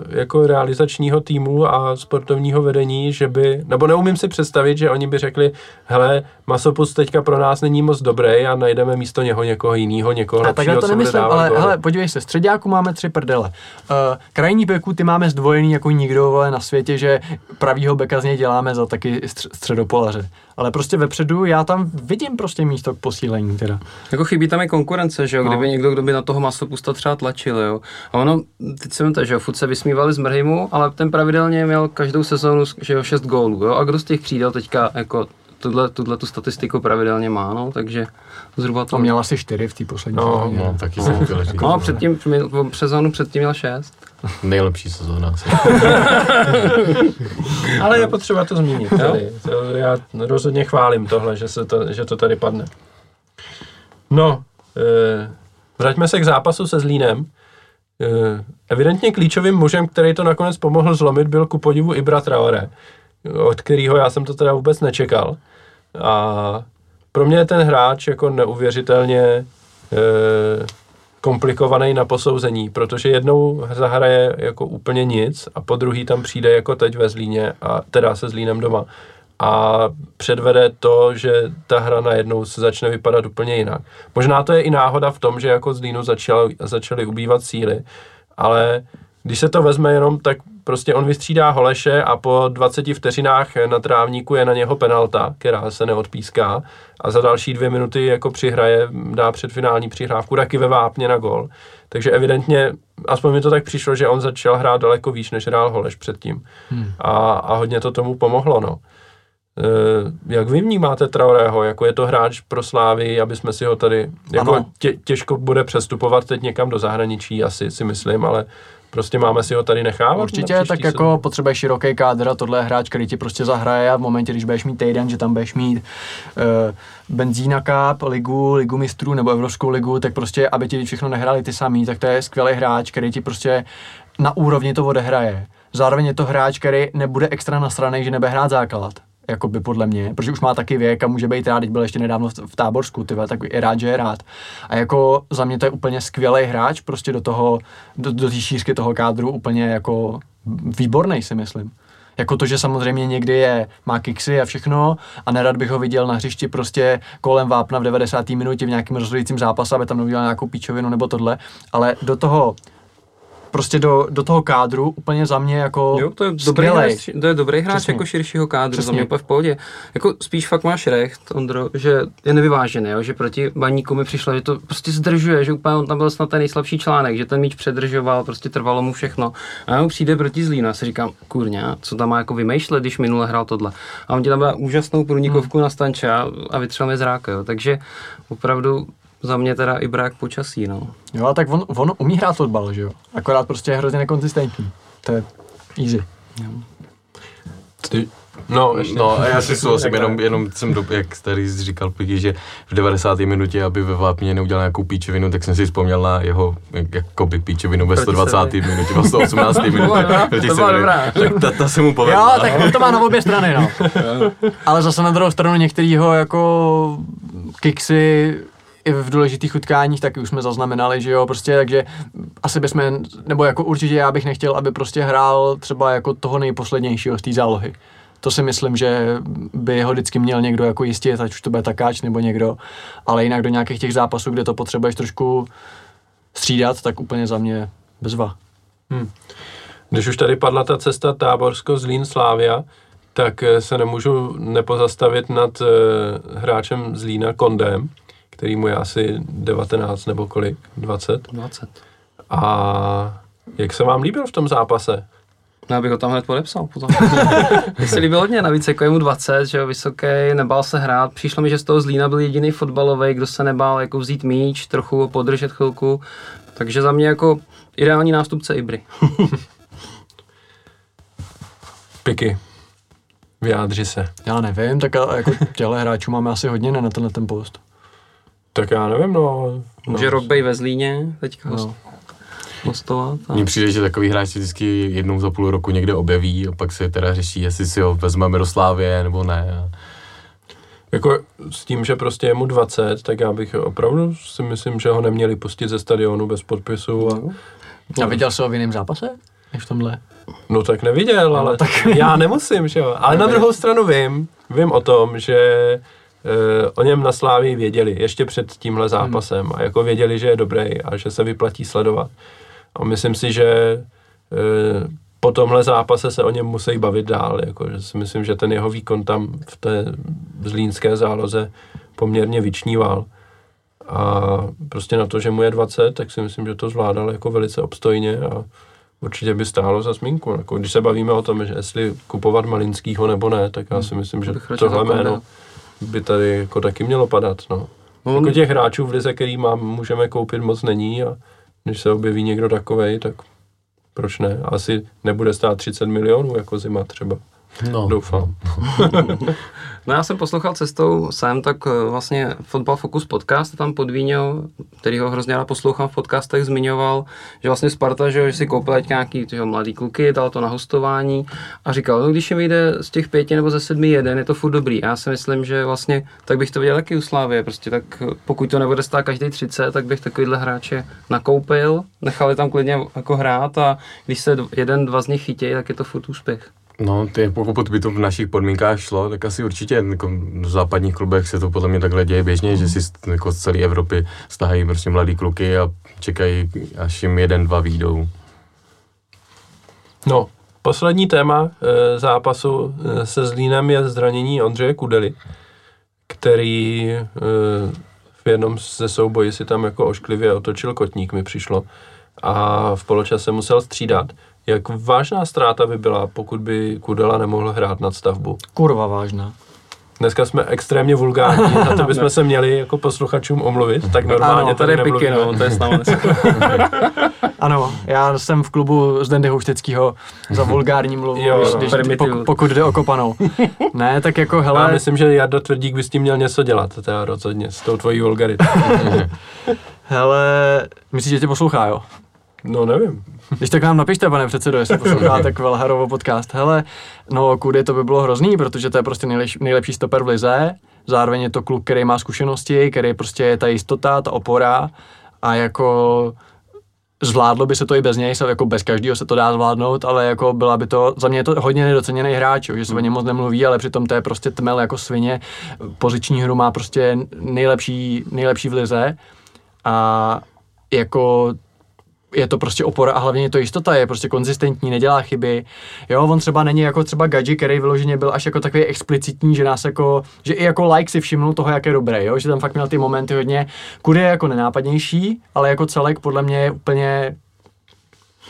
jako realizačního týmu a sportovního vedení, že by, nebo neumím si představit, že oni by řekli, hele, Masopust teďka pro nás není moc dobrý a najdeme místo něho někoho jiného, někoho lepšího. Takhle to nemyslím, ale toho. Hele, podívej se, středňáku máme tři prdele. Uh, krajní beku ty máme zdvojený jako nikdo vole, na světě, že pravýho beka z něj děláme za taky středopolaře. Ale prostě vepředu já tam vidím prostě místo k posílení teda. Jako chybí tam i konkurence, že jo, no. Kdyby někdo, kdo by na toho Masopusta třeba tlačil, jo. A ono, teď se mluvíte, že jo, furt se vysmívali z Mrhimu, ale ten pravidelně měl každou sezónu, že jo, šest gólů, jo. A kdo z těch křídel teďka, jako, tuhle, tuhle tu statistiku pravidelně má, no, takže zhruba to... A měl asi čtyři v té poslední no, sezóně. No, taky jsem chtěl říct. No, předtím, sezónu předtím měl šest. Nejlepší sezóna. Ale je potřeba to zmínit. Tady. To já rozhodně chválím tohle, že, se to, že to tady padne. No, e, vraťme se k zápasu se Zlínem. E, evidentně klíčovým mužem, který to nakonec pomohl zlomit, byl ku podivu Ibra Traoré, od kterého já jsem to teda vůbec nečekal. A pro mě je ten hráč jako neuvěřitelně e, komplikovaný na posouzení, protože jednou zahraje jako úplně nic a po druhý tam přijde jako teď ve Zlíně, a teda se Zlínem doma, a předvede to, že ta hra najednou se začne vypadat úplně jinak. Možná to je i náhoda v tom, že jako Zlínu začal, začaly ubývat síly, ale když se to vezme jenom, tak prostě on vystřídá Holeše a po dvaceti vteřinách na trávníku je na něho penalta, která se neodpíská, a za další dvě minuty jako přihraje, dá předfinální přihrávku taky ve vápně na gol. Takže evidentně, aspoň mi to tak přišlo, že on začal hrát daleko víc, než hrál Holeš předtím. Hmm. A, a hodně to tomu pomohlo, no. E, jak vy vnímáte Traorého? Jako je to hráč pro Slávy, aby jsme si ho tady... Jako tě, těžko bude přestupovat teď někam do zahraničí, asi si myslím, ale... Prostě máme si ho tady nechávat. Určitě, tak jako sezon. Potřebuješ široký kádr a tohle je hráč, který ti prostě zahraje a v momentě, když budeš mít týden, že tam budeš mít uh, Benzína Cup, ligu, ligu mistrů nebo Evropskou ligu, tak prostě, aby ti všechno nehráli ty samý, tak to je skvělý hráč, který ti prostě na úrovni to odehraje. Zároveň je to hráč, který nebude extra nasranej, že nebude hrát základ. Jakoby podle mě, protože už má taky věk a může být rád, teď byl ještě nedávno v Táborsku, tyhle, tak i rád, že je rád. A jako za mě to je úplně skvělý hráč, prostě do toho, do, do té šířky toho kádru úplně jako výbornej, si myslím. Jako to, že samozřejmě někdy je, má kiksy a všechno a nerad bych ho viděl na hřišti prostě kolem vápna v devadesáté minutě v nějakém rozhodujícím zápase, aby tam neudělal nějakou píčovinu nebo tohle, ale do toho prostě do, do toho kádru úplně za mě jako jo, to je dobrý hráč, to je dobrý hráč jako širšího kádru, přesně. Za mě úplně v pohodě. Jako spíš fakt máš recht, Ondro, že je nevyvážený, jo? Že proti Baníku mi přišlo, že to prostě zdržuje, že úplně on tam byl snad ten nejslabší článek, že ten míč předržoval, prostě trvalo mu všechno. A mu přijde proti Zlínu, já si říkám, kurňa, co tam má jako vymýšlet, když minule hrál tohle. A on ti tam byla úžasnou průnikovku hmm. na Stanča a vytřel mi zrák, jo? Takže opravdu za mě teda i brák počasí, no. Jo, a tak on, on umí hrát fotbal, že jo? Akorát prostě je hrozně nekonzistentní. To je easy. Ty, no, no, a já si souhlasím, jenom, jenom jsem, do, jak tady říkal Piki, že v devadesáté minutě, aby ve vápně neudělal nějakou píčevinu, tak jsem si vzpomněl na jeho, jakoby píčevinu ve sto dvacáté minutě, ve sto osmnácté minutě. To byla dobrá. Tak ta, ta se mu povedla. Jo, tak to má na obě strany, no. Ale zase na druhou stranu některýho jako kiksy i v důležitých utkáních taky už jsme zaznamenali, že jo, prostě, takže asi bychom, nebo jako určitě já bych nechtěl, aby prostě hrál třeba jako toho nejposlednějšího z té zálohy. To si myslím, že by ho vždycky měl někdo jako jistit, ať už to bude Takáč nebo někdo, ale jinak do nějakých těch zápasů, kde to potřebuješ trošku střídat, tak úplně za mě bezva. Hmm. Když už tady padla ta cesta Táborsko-Zlín-Slávia, tak se nemůžu nepozastavit nad uh, hráčem Zlína Kondem, který mu je asi devatenáct nebo kolik? dvacet? dvacet. A jak se vám líbil v tom zápase? Já bych ho tam hned podepsal potom. Mně se líbil hodně, navíc jako jemu dvacet, že jo, vysoký, nebál se hrát. Přišlo mi, že z toho Zlína byl jediný fotbalový, kdo se nebál jako vzít míč, trochu podržet chvilku. Takže za mě jako ideální nástupce Ibry. Piky. Vyjádři se. Já nevím, tak jako těhle hráčů máme asi hodně, ne, na tenhle ten post. Tak já nevím, no. Může no. Rok bej ve Zlíně teďka. No. mostovat. A... Mně přijde, že takový hráč vždycky jednou za půl roku někde objeví a pak se teda řeší, jestli si ho vezme Miroslavě nebo ne. A... Jako s tím, že prostě je mu dvacet, tak já bych opravdu si myslím, že ho neměli pustit ze stadionu bez podpisu. A, a viděl jsi ho v jiném zápase? Než v tomhle? No tak neviděl, no, ale tak... já nemusím, že jo. Ale na druhou stranu vím, vím o tom, že Uh, o něm na Slávii věděli ještě před tímhle zápasem a jako věděli, že je dobrý a že se vyplatí sledovat. A myslím si, že uh, po tomhle zápase se o něm musí bavit dál. Jako, že si myslím, že ten jeho výkon tam v té zlínské záloze poměrně vyčníval. A prostě na to, že mu je dvacet, tak si myslím, že to zvládal jako velice obstojně a určitě by stálo za zmínku. Jako, když se bavíme o tom, že jestli kupovat Malinskýho nebo ne, tak já si myslím, že tohle jméno by tady jako taky mělo padat, no. no jako těch hráčů v lize, který mám, můžeme koupit, moc není a když se objeví někdo takovej, tak proč ne? Asi nebude stát třicet milionů jako Zima třeba. No. Doufám. No já jsem poslouchal cestou sám, tak vlastně Fotbal Focus podcast tam podvínil, který ho hrozně rád poslouchám v podcastech, zmiňoval, že vlastně Sparta, že, že si koupil nějaký že, mladý kluky, dal to na hostování a říkal, no když jim vyjde z těch pěti nebo ze sedmi jeden, je to furt dobrý. Já si myslím, že vlastně tak bych to viděl taky u Slávie, prostě tak pokud to nebude stát každý třicet, tak bych takovýhle hráče nakoupil, nechali tam klidně jako hrát a když se jeden, dva z nich chytí, tak je to furt úspěch. No, ty, pokud by to v našich podmínkách šlo, tak asi určitě jako v západních klubech se to podle mě takhle děje běžně, mm. že si jako z celé Evropy stahají prostě mladí kluky a čekají, až jim jeden, dva výjdou. No, poslední téma e, zápasu se Zlínem je zranění Ondřeje Kudely, který e, v jednom ze souboji si tam jako ošklivě otočil kotník, mi přišlo, a v poločase musel střídat. Jak vážná ztráta by byla, pokud by Kudela nemohl hrát nadstavbu? Kurva vážná. Dneska jsme extrémně vulgární, a to bychom se měli jako posluchačům omluvit, tak normálně ano, tady, tady piky, no, to je Ano, já jsem v klubu Zdendy Houšteckýho za vulgární mluvu, jo, když, no, když, pok, pokud jde o Kopanou. Ne, tak jako hele... Já myslím, že Jarda Tvrdík by s tím měl něco dělat, teda rozhodně, s tou tvojí vulgaritou. Hele, myslíš, že tě poslouchá, jo? No, nevím. Když tak nám napište, pane předsedo, jestli posloucháte Kvelharovo podcast. Hele, no Kudy, to by bylo hrozný, protože to je prostě nejlepší, nejlepší stoper v lize. Zároveň je to kluk, který má zkušenosti, který prostě je ta jistota, ta opora a jako zvládlo by se to i bez něj, jako bez každého se to dá zvládnout, ale jako byla by to, za mě je to hodně nedoceněný hráč, že se o něm moc nemluví, ale přitom to je prostě tmel jako svině, poziční hru má prostě nejlepší, nejlepší v lize a jako je to prostě opora a hlavně je to jistota, je prostě konzistentní, nedělá chyby. Jo, on třeba není jako třeba Gadži, který vyloženě byl až jako takový explicitní, že nás jako, že i jako like si všimnul toho, jak je dobré, jo, že tam fakt měl ty momenty hodně. Kudy je jako nenápadnější, ale jako celek podle mě je úplně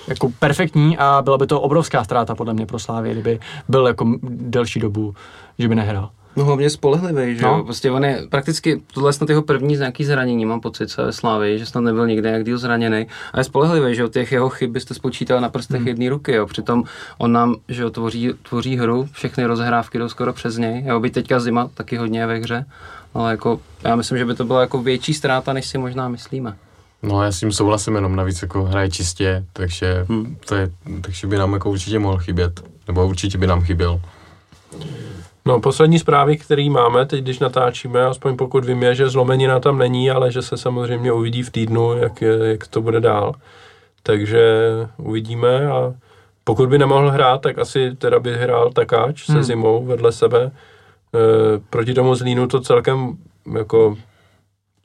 jako perfektní a byla by to obrovská ztráta podle mě pro Slávii, kdyby byl jako delší dobu, že by nehrál. No hlavně spolehlivý, že jo? No. Prostě on je prakticky, tohle je snad jeho první z nějaký zranění, mám pocit se ve Slávii, že snad nebyl nikde jak díl zraněný. A je spolehlivý, že jo? Těch jeho chyb byste spočítal na prstech mm. jedné ruky, jo? Přitom on nám, že jo, tvoří, tvoří hru, všechny rozhrávky jdou skoro přes něj, jo? Byť teďka Zima taky hodně je ve hře, ale jako, já myslím, že by to byla jako větší ztráta, než si možná myslíme. No já s tím souhlasím, jenom navíc jako hraje čistě, takže, mm. to je, takže by nám jako určitě mohl chybět, nebo určitě by nám chyběl. No, poslední zprávy, který máme teď, když natáčíme, aspoň pokud vím, je, že zlomenina tam není, ale že se samozřejmě uvidí v týdnu, jak, je, jak to bude dál. Takže uvidíme a pokud by nemohl hrát, tak asi teda by hrál Takáč se hmm. Zimou vedle sebe. E, proti tomu Zlínu to celkem jako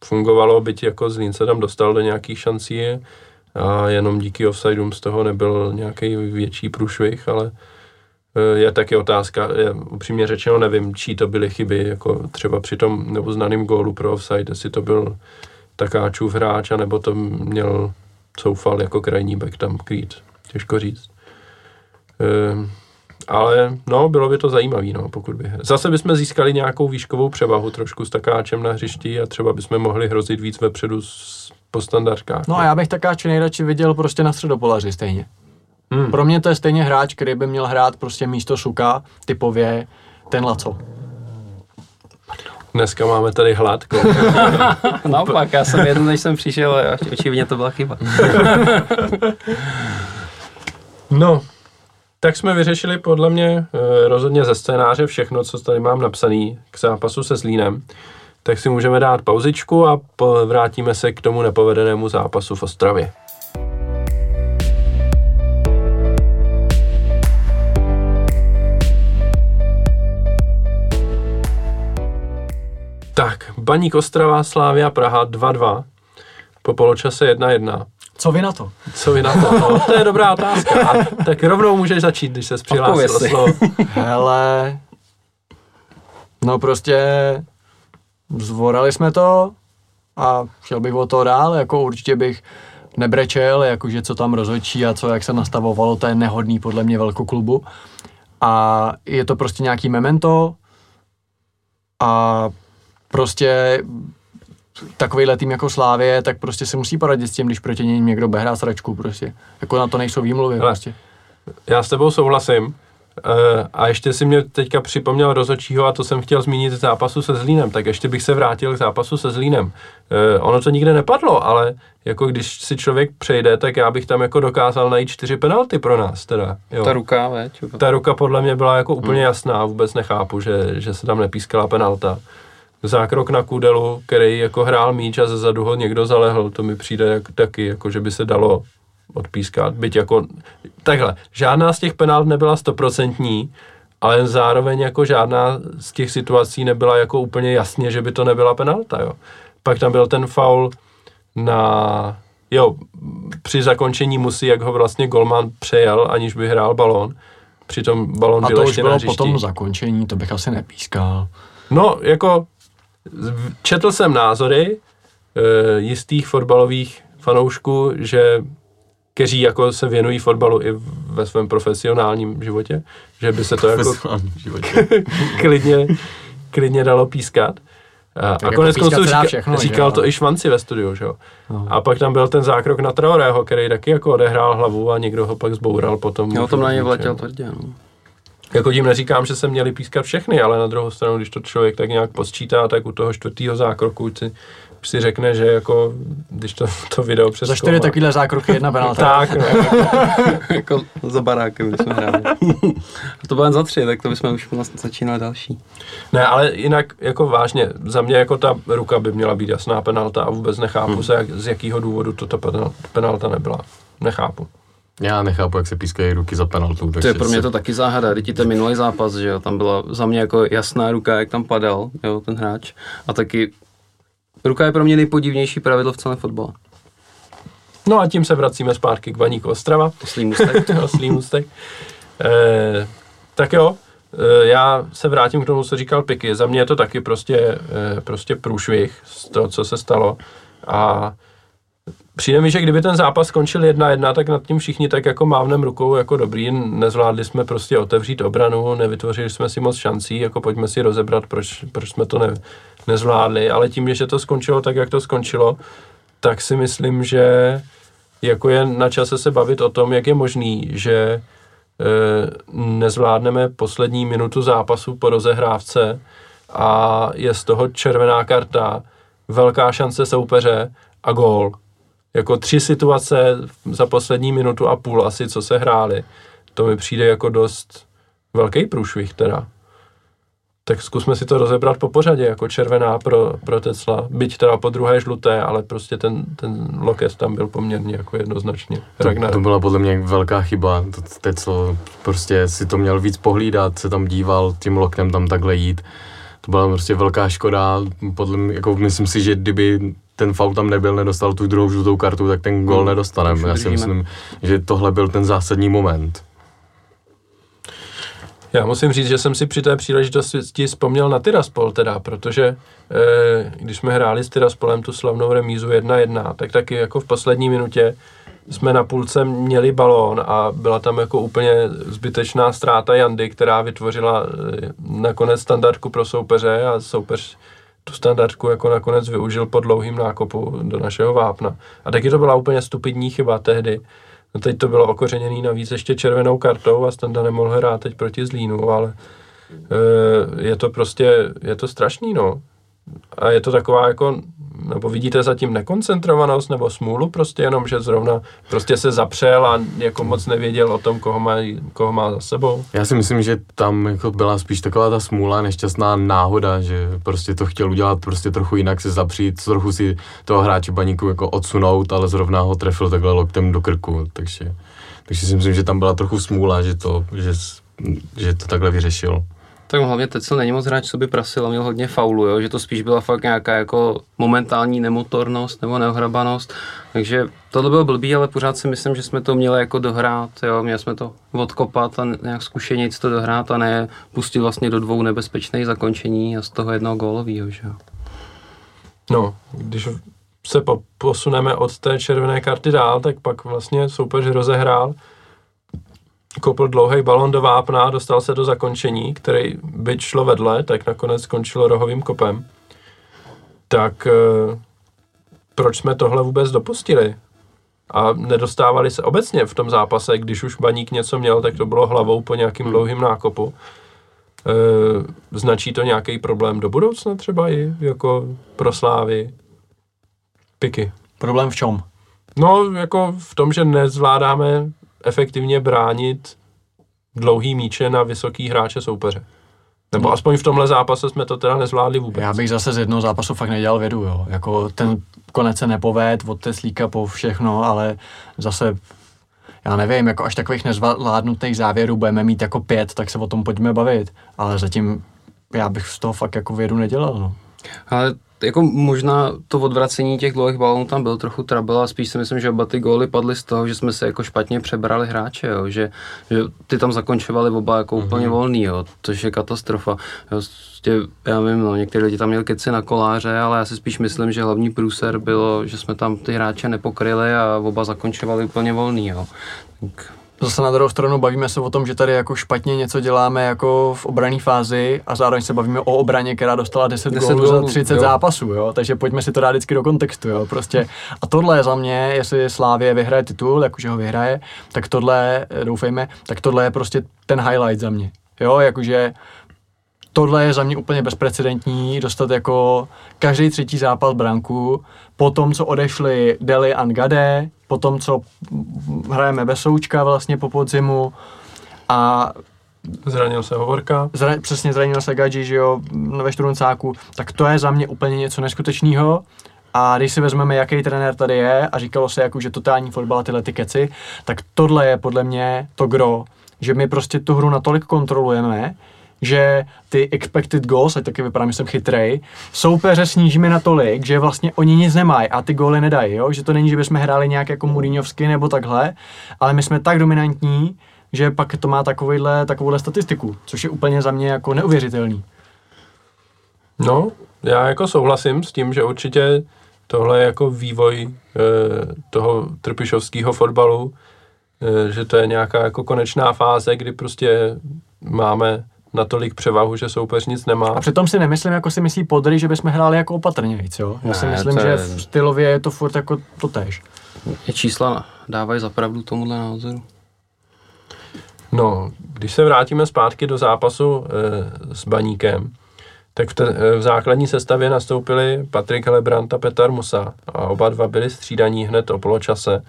fungovalo, byť jako Zlín se tam dostal do nějakých šancí a jenom díky offsideům z toho nebyl nějaký větší průšvih, ale je taky otázka, je, upřímně řečeno nevím, čí to byly chyby, jako třeba při tom neuznaném gólu pro offside, jestli to byl Takáčův hráč, anebo to měl Coufal jako krajní back tam krýt, těžko říct. E, ale no, bylo by to zajímavý, no, pokud by. Zase bychom získali nějakou výškovou převahu trošku s Takáčem na hřišti a třeba bychom mohli hrozit víc vepředu s, po standardkách. No a já bych Takáče nejradši viděl prostě na středopolaři stejně. Hmm. Pro mě to je stejně hráč, který by měl hrát prostě místo Suka, typově ten Laco. Dneska máme tady hladkou. Naopak, já jsem jednou, než jsem přišel, a očivně to byla chyba. No, tak jsme vyřešili podle mě rozhodně ze scénáře všechno, co tady mám napsaný k zápasu se Zlínem. Tak si můžeme dát pauzičku a vrátíme se k tomu nepovedenému zápasu v Ostravě. Tak, Baník Ostrava, Slavia Praha dva dva, po poločase jedna jedna. Co vy na to? Co vy na to? No, to je dobrá otázka. A tak rovnou můžeš začít, když ses přihlásil o slovo. Hele, no prostě zvorali jsme to a šel bych o to dál, jako určitě bych nebrečel, jakože co tam rozhodčí a co, jak se nastavovalo, to je nehodný podle mě velkoklubu. A je to prostě nějaký memento a prostě takovýhle tým jako Slávie, tak prostě se musí poradit s tím, když proti něj někdo behrá sračku prostě. Jako na to nejsou výmluvy. Hele, prostě. Já s tebou souhlasím uh, a ještě si mě teďka připomněl rozhodčího a to jsem chtěl zmínit v zápasu se Zlínem, tak ještě bych se vrátil k zápasu se Zlínem. Uh, ono to nikde nepadlo, ale jako když si člověk přejde, tak já bych tam jako dokázal najít čtyři penalty pro nás teda. Jo. Ta ruka, veď? Ta ruka podle mě byla jako úplně hmm. jasná, vůbec nechápu, že, že se tam nepískala penalta. Zákrok na Kudelu, který jako hrál míč a zezadu ho někdo zalehl, to mi přijde jak, taky, jako, že by se dalo odpískat. Byť jako, takhle, žádná z těch penált nebyla stoprocentní, ale zároveň jako žádná z těch situací nebyla jako úplně jasně, že by to nebyla penalta. Jo. Pak tam byl ten faul na, jo, při zakončení musí, jak ho vlastně golman přejel, aniž by hrál balón. Přitom balón byl ještě na hřišti. A to už bylo po tom zakončení, to bych asi nepískal. No, jako četl jsem názory e, jistých fotbalových fanoušků, že, kteří jako se věnují fotbalu i ve svém profesionálním životě, že by se to jako klidně, klidně dalo pískat. A, a konec jako konců říkal, říkal to i Švanci ve studiu, že jo. No. A pak tam byl ten zákrok na Traorého, který taky jako odehrál hlavu a někdo ho pak zboural potom. Jo, tom na něj vletěl tvrdě, no. Jako tím neříkám, že se měli pískat všechny, ale na druhou stranu, když to člověk tak nějak posčítá, tak u toho čtvrtýho zákroku si, si řekne, že jako, když to, to video přeskoumá. Za čtyři takovýhle zákroky jedna penalta. Tak, no. Jako za barákem, když jsme hráli. To bylo jen za tři, tak to bychom už vlastně začínali další. Ne, ale jinak, jako vážně, za mě jako ta ruka by měla být jasná penalta a vůbec nechápu hmm. se, jak, z jakého důvodu to ta penalta nebyla. Nechápu. Já nechápu, jak se pískají ruky za penaltu. To je pro mě to taky záhada. Teď ten minulý zápas, že jo, tam byla za mě jako jasná ruka, jak tam padal, jo, ten hráč. A taky ruka je pro mě nejpodivnější pravidlo v celém fotbale. No a tím se vracíme zpátky k Baníku Ostrava. Oslý můstek. Oslý můstek. E, tak jo, e, já se vrátím k tomu, co říkal Piky. Za mě je to taky prostě, e, prostě průšvih z toho, co se stalo. A přijde mi, že kdyby ten zápas skončil jedna jedna, tak nad tím všichni tak jako mávnem rukou, jako dobrý, nezvládli jsme prostě otevřít obranu, nevytvořili jsme si moc šancí, jako pojďme si rozebrat, proč, proč jsme to ne, nezvládli, ale tím, že to skončilo tak, jak to skončilo, tak si myslím, že jako je na čase se bavit o tom, jak je možný, že e, nezvládneme poslední minutu zápasu po rozehrávce a je z toho červená karta, velká šance soupeře a gól. Jako tři situace za poslední minutu a půl asi, co se hrály. To mi přijde jako dost velký průšvih teda. Tak zkusme si to rozebrat po pořadě, jako červená pro, pro Tecla. Byť teda po druhé žluté, ale prostě ten, ten lokec tam byl poměrně jako jednoznačně. To, to byla podle mě velká chyba. Teclo prostě si to měl víc pohlídat, se tam díval, tím loknem tam takhle jít. To byla prostě velká škoda. Podle mě, jako myslím si, že kdyby ten faul tam nebyl, nedostal tu druhou žlutou kartu, tak ten gól nedostaneme. Já si myslím, že tohle byl ten zásadní moment. Já musím říct, že jsem si při té příležitosti vzpomněl na Tiraspol teda, protože e, když jsme hráli s Tiraspolem tu slavnou remízu jedna jedna, tak taky jako v poslední minutě jsme na půlce měli balón a byla tam jako úplně zbytečná ztráta Jandy, která vytvořila e, nakonec standardku pro soupeře a soupeř tu standardku jako nakonec využil po dlouhým nákopu do našeho vápna. A taky to byla úplně stupidní chyba tehdy. No teď to bylo okořeněný navíc ještě červenou kartou a Standa nemohl hrát teď proti Zlínu, ale e, je to prostě, je to strašný, no. A je to taková jako, nebo vidíte zatím nekoncentrovanost nebo smůlu prostě jenom, že zrovna prostě se zapřel a jako moc nevěděl o tom, koho má, koho má za sebou? Já si myslím, že tam jako byla spíš taková ta smůla, nešťastná náhoda, že prostě to chtěl udělat prostě trochu jinak, se zapřít, trochu si toho hráče Baníku jako odsunout, ale zrovna ho trefil takhle loktem do krku, takže, takže si myslím, že tam byla trochu smůla, že to, že, že to takhle vyřešil. Tak hlavně Tecel není moc hráč, co by prasil a měl hodně faulu, jo? Že to spíš byla fakt nějaká jako momentální nemotornost nebo neohrabanost, takže tohle bylo blbý, ale pořád si myslím, že jsme to měli jako dohrát, jo? Měli jsme to odkopat a nějak zkušenějc to dohrát a ne pustit vlastně do dvou nebezpečných zakončení a z toho jednoho gólovýho, že jo. No, když se posuneme od té červené karty dál, tak pak vlastně soupeř rozehrál, koupil dlouhý balon do vápna, dostal se do zakončení, který byť šlo vedle, tak nakonec skončilo rohovým kopem. Tak e, proč jsme tohle vůbec dopustili? A nedostávali se obecně v tom zápase, když už Baník něco měl, tak to bylo hlavou po nějakým dlouhým nákopu. E, značí to nějaký problém do budoucna třeba i jako pro Slávy? Piky. Problém v čem? No jako v tom, že nezvládáme efektivně bránit dlouhý míče na vysoký hráče soupeře. Nebo aspoň v tomhle zápase jsme to teda nezvládli vůbec. Já bych zase z jednoho zápasu fakt nedělal vědu, jo. Jako ten konec se nepoved, od Teslíka po všechno, ale zase, já nevím, jako až takových nezvládnutých závěrů budeme mít jako pět, tak se o tom pojďme bavit. Ale zatím já bych z toho fakt jako vědu nedělal, no. Ale jako možná to odvracení těch dlouhých balonů tam byl trochu trabel a spíš si myslím, že oba ty góly padly z toho, že jsme se jako špatně přebrali hráče, jo, že, že ty tam zakončovali oba jako mm-hmm. úplně volný, jo, což je katastrofa. Jo, já vím, no, některé lidi tam měli keci na koláře, ale já si spíš myslím, že hlavní průser bylo, že jsme tam ty hráče nepokryli a oba zakončovali úplně volný, jo. Tak. Zase na druhou stranu bavíme se o tom, že tady jako špatně něco děláme jako v obranné fázi a zároveň se bavíme o obraně, která dostala deset gólů za třicet jo. zápasů, jo? Takže pojďme si to dát vždycky do kontextu, jo? Prostě. A tohle je za mě, jestli Slavie vyhraje titul, jak už ho vyhraje, tak tohle, doufejme, tak tohle je prostě ten highlight za mě, jo, jakože tohle je za mě úplně bezprecedentní, dostat jako každý třetí zápas branku, po tom, co odešli Deli a Ngade, po tom, co hrajeme bez Součka vlastně po podzimu a... Zranil se Hovorka. Zra, přesně, zranil se Gadži, že jo, ve Štruncáku, tak to je za mě úplně něco neskutečného. A když si vezmeme, jaký trenér tady je a říkalo se jako, že totální fotbal a tyhle ty keci, tak tohle je podle mě to gro, že my prostě tu hru natolik kontrolujeme, že ty expected goals, ať taky vypadám, že jsem chytrej, soupeře snížíme natolik, že vlastně oni nic nemají a ty góly nedají, jo? Že to není, že bychom hráli nějak jako Mourinhovsky nebo takhle, ale my jsme tak dominantní, že pak to má takovouhle, takovouhle statistiku, což je úplně za mě jako neuvěřitelný. No, já jako souhlasím s tím, že určitě tohle je jako vývoj eh, toho trpišovského fotbalu, eh, že to je nějaká jako konečná fáze, kdy prostě máme natolik převahu, že soupeř nic nemá. A přitom si nemyslím, jako si myslí Podry, že bychom hráli jako opatrnějc, jo? Já ne, si myslím, je... že v stylově je to furt jako to též. Je čísla dávají zapravdu tomuhle názoru. No, když se vrátíme zpátky do zápasu e, s Baníkem, tak v, te, v základní sestavě nastoupili Patrik Helebrant a Petar Musa a oba dva byli střídaní hned o poločase.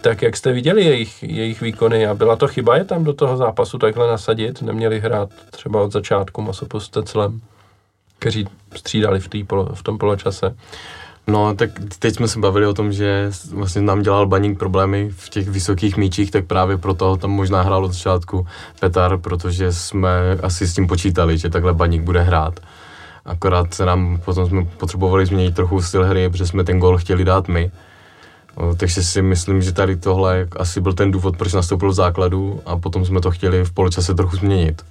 Tak jak jste viděli jejich, jejich výkony a byla to chyba je tam do toho zápasu takhle nasadit? Neměli hrát třeba od začátku Masopu s Teclem, kteří střídali v, tý polo, v tom poločase? No tak teď jsme se bavili o tom, že vlastně nám dělal Baník problémy v těch vysokých míčích, tak právě proto tam možná hrál od začátku Petar, protože jsme asi s tím počítali, že takhle Baník bude hrát. Akorát se nám potom jsme potřebovali změnit trochu styl hry, protože jsme ten gól chtěli dát my. Takže si myslím, že tady tohle asi byl ten důvod, proč nastoupil v základu a potom jsme to chtěli v poločase trochu změnit.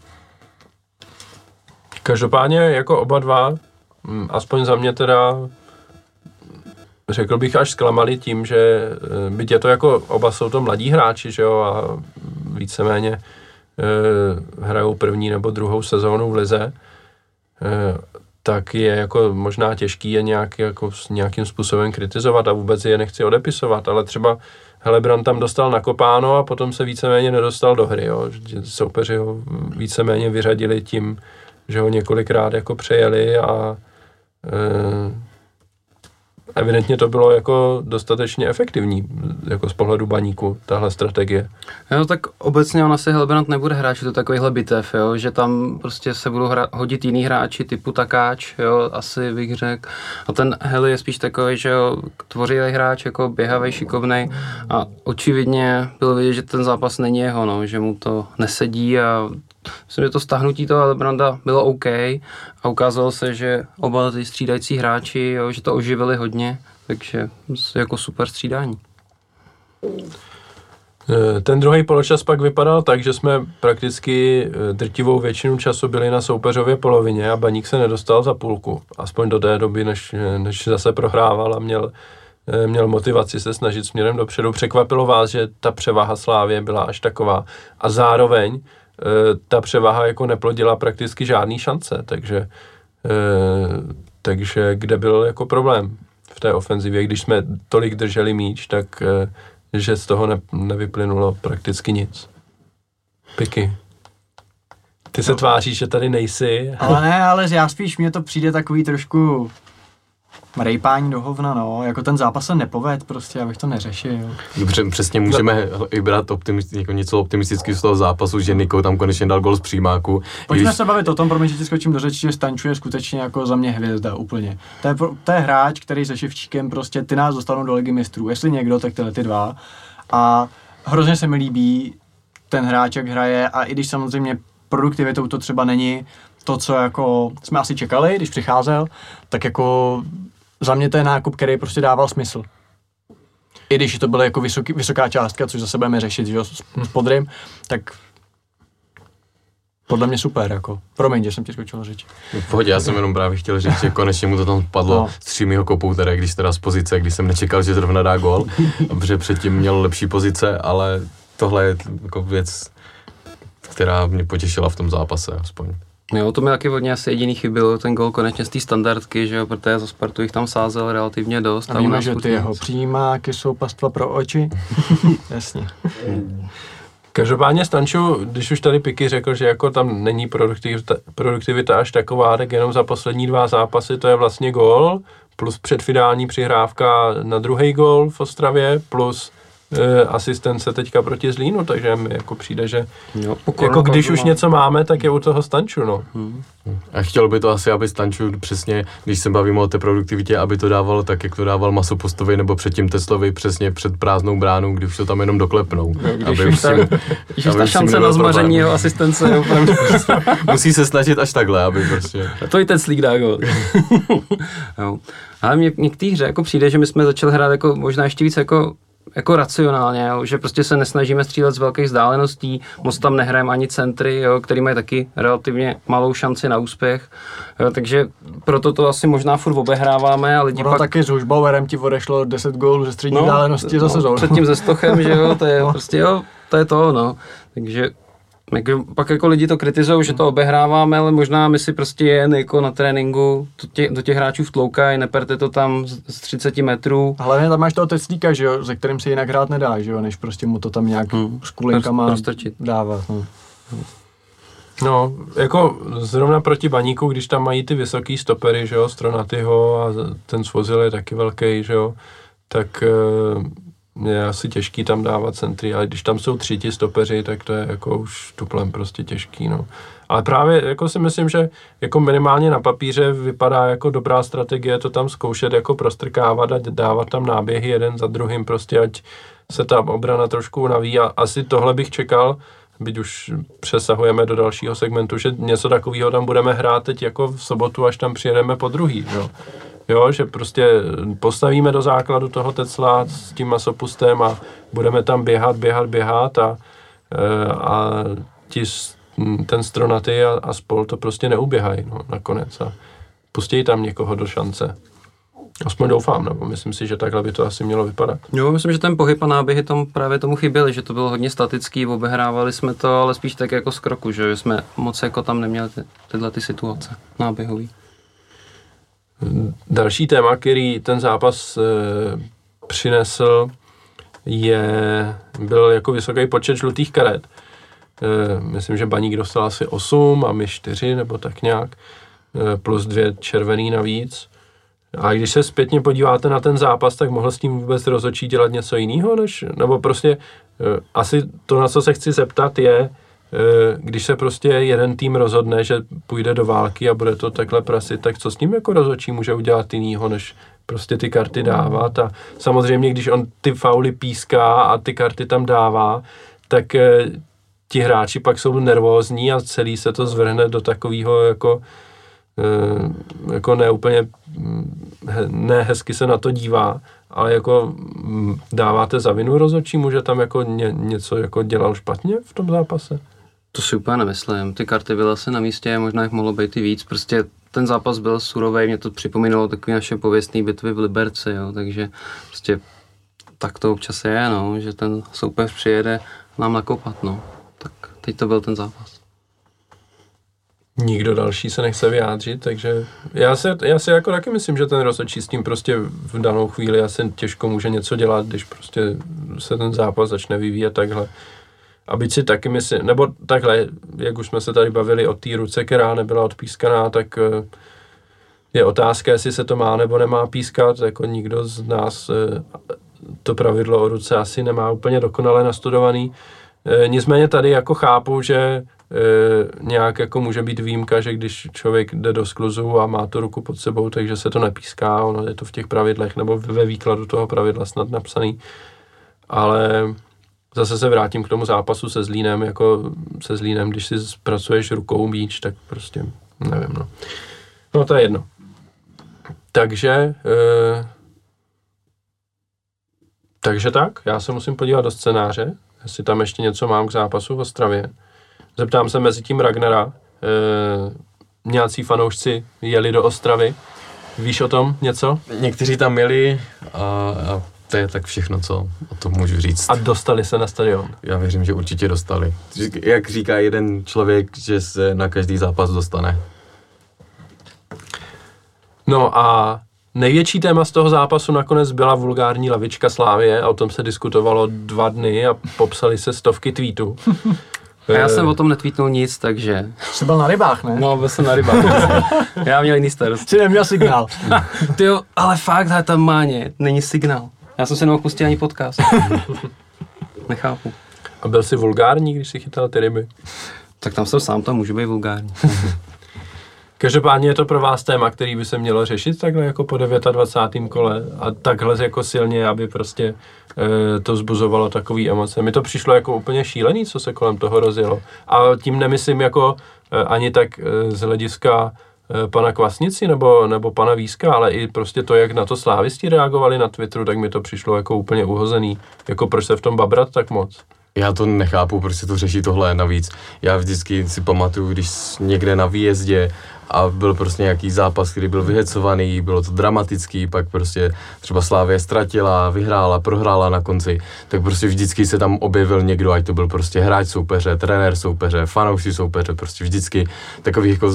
Každopádně jako oba dva, aspoň za mě teda, řekl bych až zklamali tím, že byť je to jako oba jsou to mladí hráči, že jo, a víceméně e, hrajou první nebo druhou sezónu v lize, e, tak je jako možná těžký je nějak, jako nějakým způsobem kritizovat a vůbec je nechci odepisovat, ale třeba Helebrant tam dostal nakopáno a potom se víceméně nedostal do hry, jo. Soupeři ho víceméně vyřadili tím, že ho několikrát jako přejeli a e, evidentně to bylo jako dostatečně efektivní jako z pohledu Baníku, tahle strategie. No tak obecně ona se Hlebrant nebude hráči do takovýchhle bitev, jo? Že tam prostě se budou hra- hodit jiní hráči typu Takáč, jo? Asi bych řekl. A ten Heli je spíš takový, že jo, tvořilý hráč, jako běhavej, šikovnej a očividně bylo vidět, že ten zápas není jeho, no? Že mu to nesedí a myslím, že to stáhnutí toho Hlebranda bylo OK a ukázalo se, že oba ty střídající hráči, jo, že to oživili hodně, takže jako super střídání. Ten druhý poločas pak vypadal tak, že jsme prakticky drtivou většinu času byli na soupeřově polovině a Baník se nedostal za půlku, aspoň do té doby, než, než zase prohrával a měl, měl motivaci se snažit směrem dopředu. Překvapilo vás, že ta převaha Slávie byla až taková a zároveň ta převaha jako neplodila prakticky žádný šance, takže, takže kde byl jako problém v té ofenzivě, když jsme tolik drželi míč, tak že z toho ne, nevyplynulo prakticky nic. Piky. Ty se no. tváříš, že tady nejsi. Ale ne, ale já spíš, mně to přijde takový trošku rejpání do hovna, no, jako ten zápas se nepoved prostě, abych to neřešil. Dobře, přesně můžeme i brát optimisticky, jako něco optimistického z toho zápasu, že Niko tam konečně dal gol z přímáku. Pojďme když... se bavit o tom, promiň, že ti skočím do řeči, že Stanču je skutečně jako za mě hvězda úplně. To je, to je hráč, který se Ševčíkem prostě, ty nás dostanou do Ligy mistrů, jestli někdo, tak tyhle ty dva. A hrozně se mi líbí ten hráč, jak hraje a i když samozřejmě produktivitou to třeba není to, co jako jsme asi čekali, když přicházel, tak jako za mě to je nákup, který prostě dával smysl. I když to byla jako vysoký, vysoká částka, což zase budeme řešit, že s, s Podrym, tak podle mě super, jako. Promiň, že jsem ti skočil řeč. No, pohodě, já jsem jenom právě chtěl říct, že konečně mu to tam padlo no. z třímýho kopou, teda, když teda z pozice, když jsem nečekal, že zrovna dá gól, protože předtím měl lepší pozice, ale tohle je jako věc, která mě potěšila v tom zápase, aspoň. Jo, to mi taky hodně asi jediný chybilo, ten gol konečně z té standardky, že jo, protože za Spartu jich tam sázel relativně dost. A víme, že ty jeho přijímáky jsou pastva pro oči. Jasně. Každopádně Stanču, když už tady Piky řekl, že jako tam není produktivita, produktivita až taková, tak jenom za poslední dva zápasy to je vlastně gól, plus předfinální přihrávka na druhý gól v Ostravě, plus asistence teďka proti Zlínu, takže mi jako přijde, že jo, jako když už má. něco máme, tak je u toho Stanču, no. Hmm. A chtěl by to asi, aby Stanču přesně, když se bavíme o té produktivitě, aby to dával tak, jak to dával Masopostovi nebo předtím Teslovi, přesně před prázdnou bránou, když už to tam jenom doklepnou. No, když už ta, jim, když ta šance na zmaření jeho asistence je opravdu. Musí se snažit až takhle, aby prostě. A to i ten Slík dá gol. No. Ale mě, mě k té hře jako přijde, že my jsme začali hrát jako možná ještě víc jako jako racionálně, jo? Že prostě se nesnažíme střílet z velkých vzdáleností, moc tam nehrajeme ani centry, jo? Který mají taky relativně malou šanci na úspěch, jo? Takže proto to asi možná furt obehráváme a lidi ono pak... taky s Hušbauerem ti odešlo deset gólů ze střední no, vzdálenosti za sezónu. No, předtím ze Stochem, že jo, to je no. prostě jo, to je to, no, takže... Pak jako lidi to kritizují, že to obehráváme, ale možná my si prostě jen jako na tréninku do těch, do těch hráčů vtloukají, neperte to tam z třicet metrů. Hlavně tam máš toho Teclíka, že jo, se kterým se jinak hrát nedá, že jo, než prostě mu to tam nějak hmm. s kulinkama dávat. Hmm. No, jako zrovna proti Baníku, když tam mají ty vysoký stopery, že jo, Stronatyho a ten Svozil je taky velký, že jo, tak... E- je asi těžký tam dávat centry, ale když tam jsou tři ti stopeři, tak to je jako už tuplem prostě těžký, no. Ale právě jako si myslím, že jako minimálně na papíře vypadá jako dobrá strategie to tam zkoušet jako prostrkávat a dávat tam náběhy jeden za druhým prostě, ať se ta obrana trošku unaví a asi tohle bych čekal, byť už přesahujeme do dalšího segmentu, že něco takového tam budeme hrát teď jako v sobotu, až tam přijedeme po druhý, jo. Jo, že prostě postavíme do základu toho Tecla s tím Masopustem a budeme tam běhat, běhat, běhat a, a ti, ten Stronaty a, a spol to prostě neuběhají no, nakonec a pustí tam někoho do šance. Aspoň doufám, nebo myslím si, že takhle by to asi mělo vypadat. Jo, myslím, že ten pohyb a náběhy tomu právě tomu chyběly, že to bylo hodně statický, obehrávali jsme to, ale spíš tak jako z kroku, že, že jsme moc jako tam neměli ty, tyhle ty situace náběhový. Další téma, který ten zápas e, přinesl, je, byl jako vysoký počet žlutých karet. myslím, že Baník dostal asi osm a my čtyři nebo tak nějak, plus dvě červený navíc. A když se zpětně podíváte na ten zápas, tak mohl s tím vůbec rozhodčí dělat něco jiného? Než, nebo prostě asi to, na co se chci zeptat, je, když se prostě jeden tým rozhodne, že půjde do války a bude to takhle prasit, tak co s ním jako rozhodčí může udělat jinýho, než prostě ty karty dávat? A samozřejmě, když on ty fauly píská a ty karty tam dává, tak ti hráči pak jsou nervózní a celý se to zvrhne do takového jako jako ne úplně, ne hezky se na to dívá, ale jako dáváte za vinu rozhodčímu, že tam jako ně, něco jako dělal špatně v tom zápase? To si úplně nemyslím. Ty karty byly asi na místě, možná jich mohlo být i víc. Prostě ten zápas byl surový, mě to připomínalo takové naše pověstné bitvy v Liberci, jo, takže prostě tak to občas je, no, že ten soupeř přijede nám nakopat, no. Tak teď to byl ten zápas. Nikdo další se nechce vyjádřit, takže já si, já si jako taky myslím, že ten rozhodčí s tím prostě v danou chvíli asi těžko může něco dělat, když prostě se ten zápas začne vyvíjet takhle. A byť si taky myslím, nebo takhle, jak už jsme se tady bavili o té ruce, která nebyla odpískaná, tak je otázka, jestli se to má nebo nemá pískat, jako nikdo z nás to pravidlo o ruce asi nemá úplně dokonale nastudovaný. Nicméně tady jako chápu, že E, nějak jako může být výjimka, že když člověk jde do skluzu a má tu ruku pod sebou, takže se to nepíská, ono je to v těch pravidlech, nebo ve výkladu toho pravidla snad napsaný. Ale zase se vrátím k tomu zápasu se Zlínem, jako se Zlínem, když si zpracuješ rukou míč, tak prostě nevím, no. No to je jedno. Takže e, takže tak, já se musím podívat do scénáře, jestli tam ještě něco mám k zápasu v Ostravě. Zeptám se mezi tím Ragnara, e, nějací fanoušci jeli do Ostravy, víš o tom něco? Někteří tam jeli a, a to je tak všechno, co o tom můžu říct. A dostali se na stadion? Já věřím, že určitě dostali. Jak říká jeden člověk, že se na každý zápas dostane. No a největší téma z toho zápasu nakonec byla vulgární lavička Slávie a o tom se diskutovalo dva dny a popsaly se stovky tweetů. A já jsem o tom netweetnul nic, takže... Jsi byl na rybách, ne? No, byl jsem na rybách. Já měl jiný starost. Jsi neměl signál. Tyjo, ale fakt, ale tam máně, není signál. Já jsem se nemohl pustit ani podcast. Nechápu. A byl jsi vulgární, když jsi chytal ty ryby? Tak tam jsem sám, tam můžu být vulgární. Každopádně je to pro vás téma, který by se mělo řešit takhle jako po dvacátém devátém kole a takhle jako silně, aby prostě e, to vzbuzovalo takové emoce. Mi to přišlo jako úplně šílený, co se kolem toho rozjelo. A tím nemyslím jako e, ani tak e, z hlediska e, pana Kvasnici nebo, nebo pana Víska, ale i prostě to, jak na to slávisti reagovali na Twitteru, tak mi to přišlo jako úplně uhozený. Jako proč se v tom babrat tak moc? Já to nechápu, proč se to řeší tohle navíc. Já vždycky si pamatuju, když někde na výjezdě a byl prostě nějaký zápas, který byl vyhecovaný, bylo to dramatický, pak prostě třeba Slavie ztratila, vyhrála, prohrála na konci, tak prostě vždycky se tam objevil někdo, ať to byl prostě hráč soupeře, trenér soupeře, fanoušci soupeře, prostě vždycky takových jako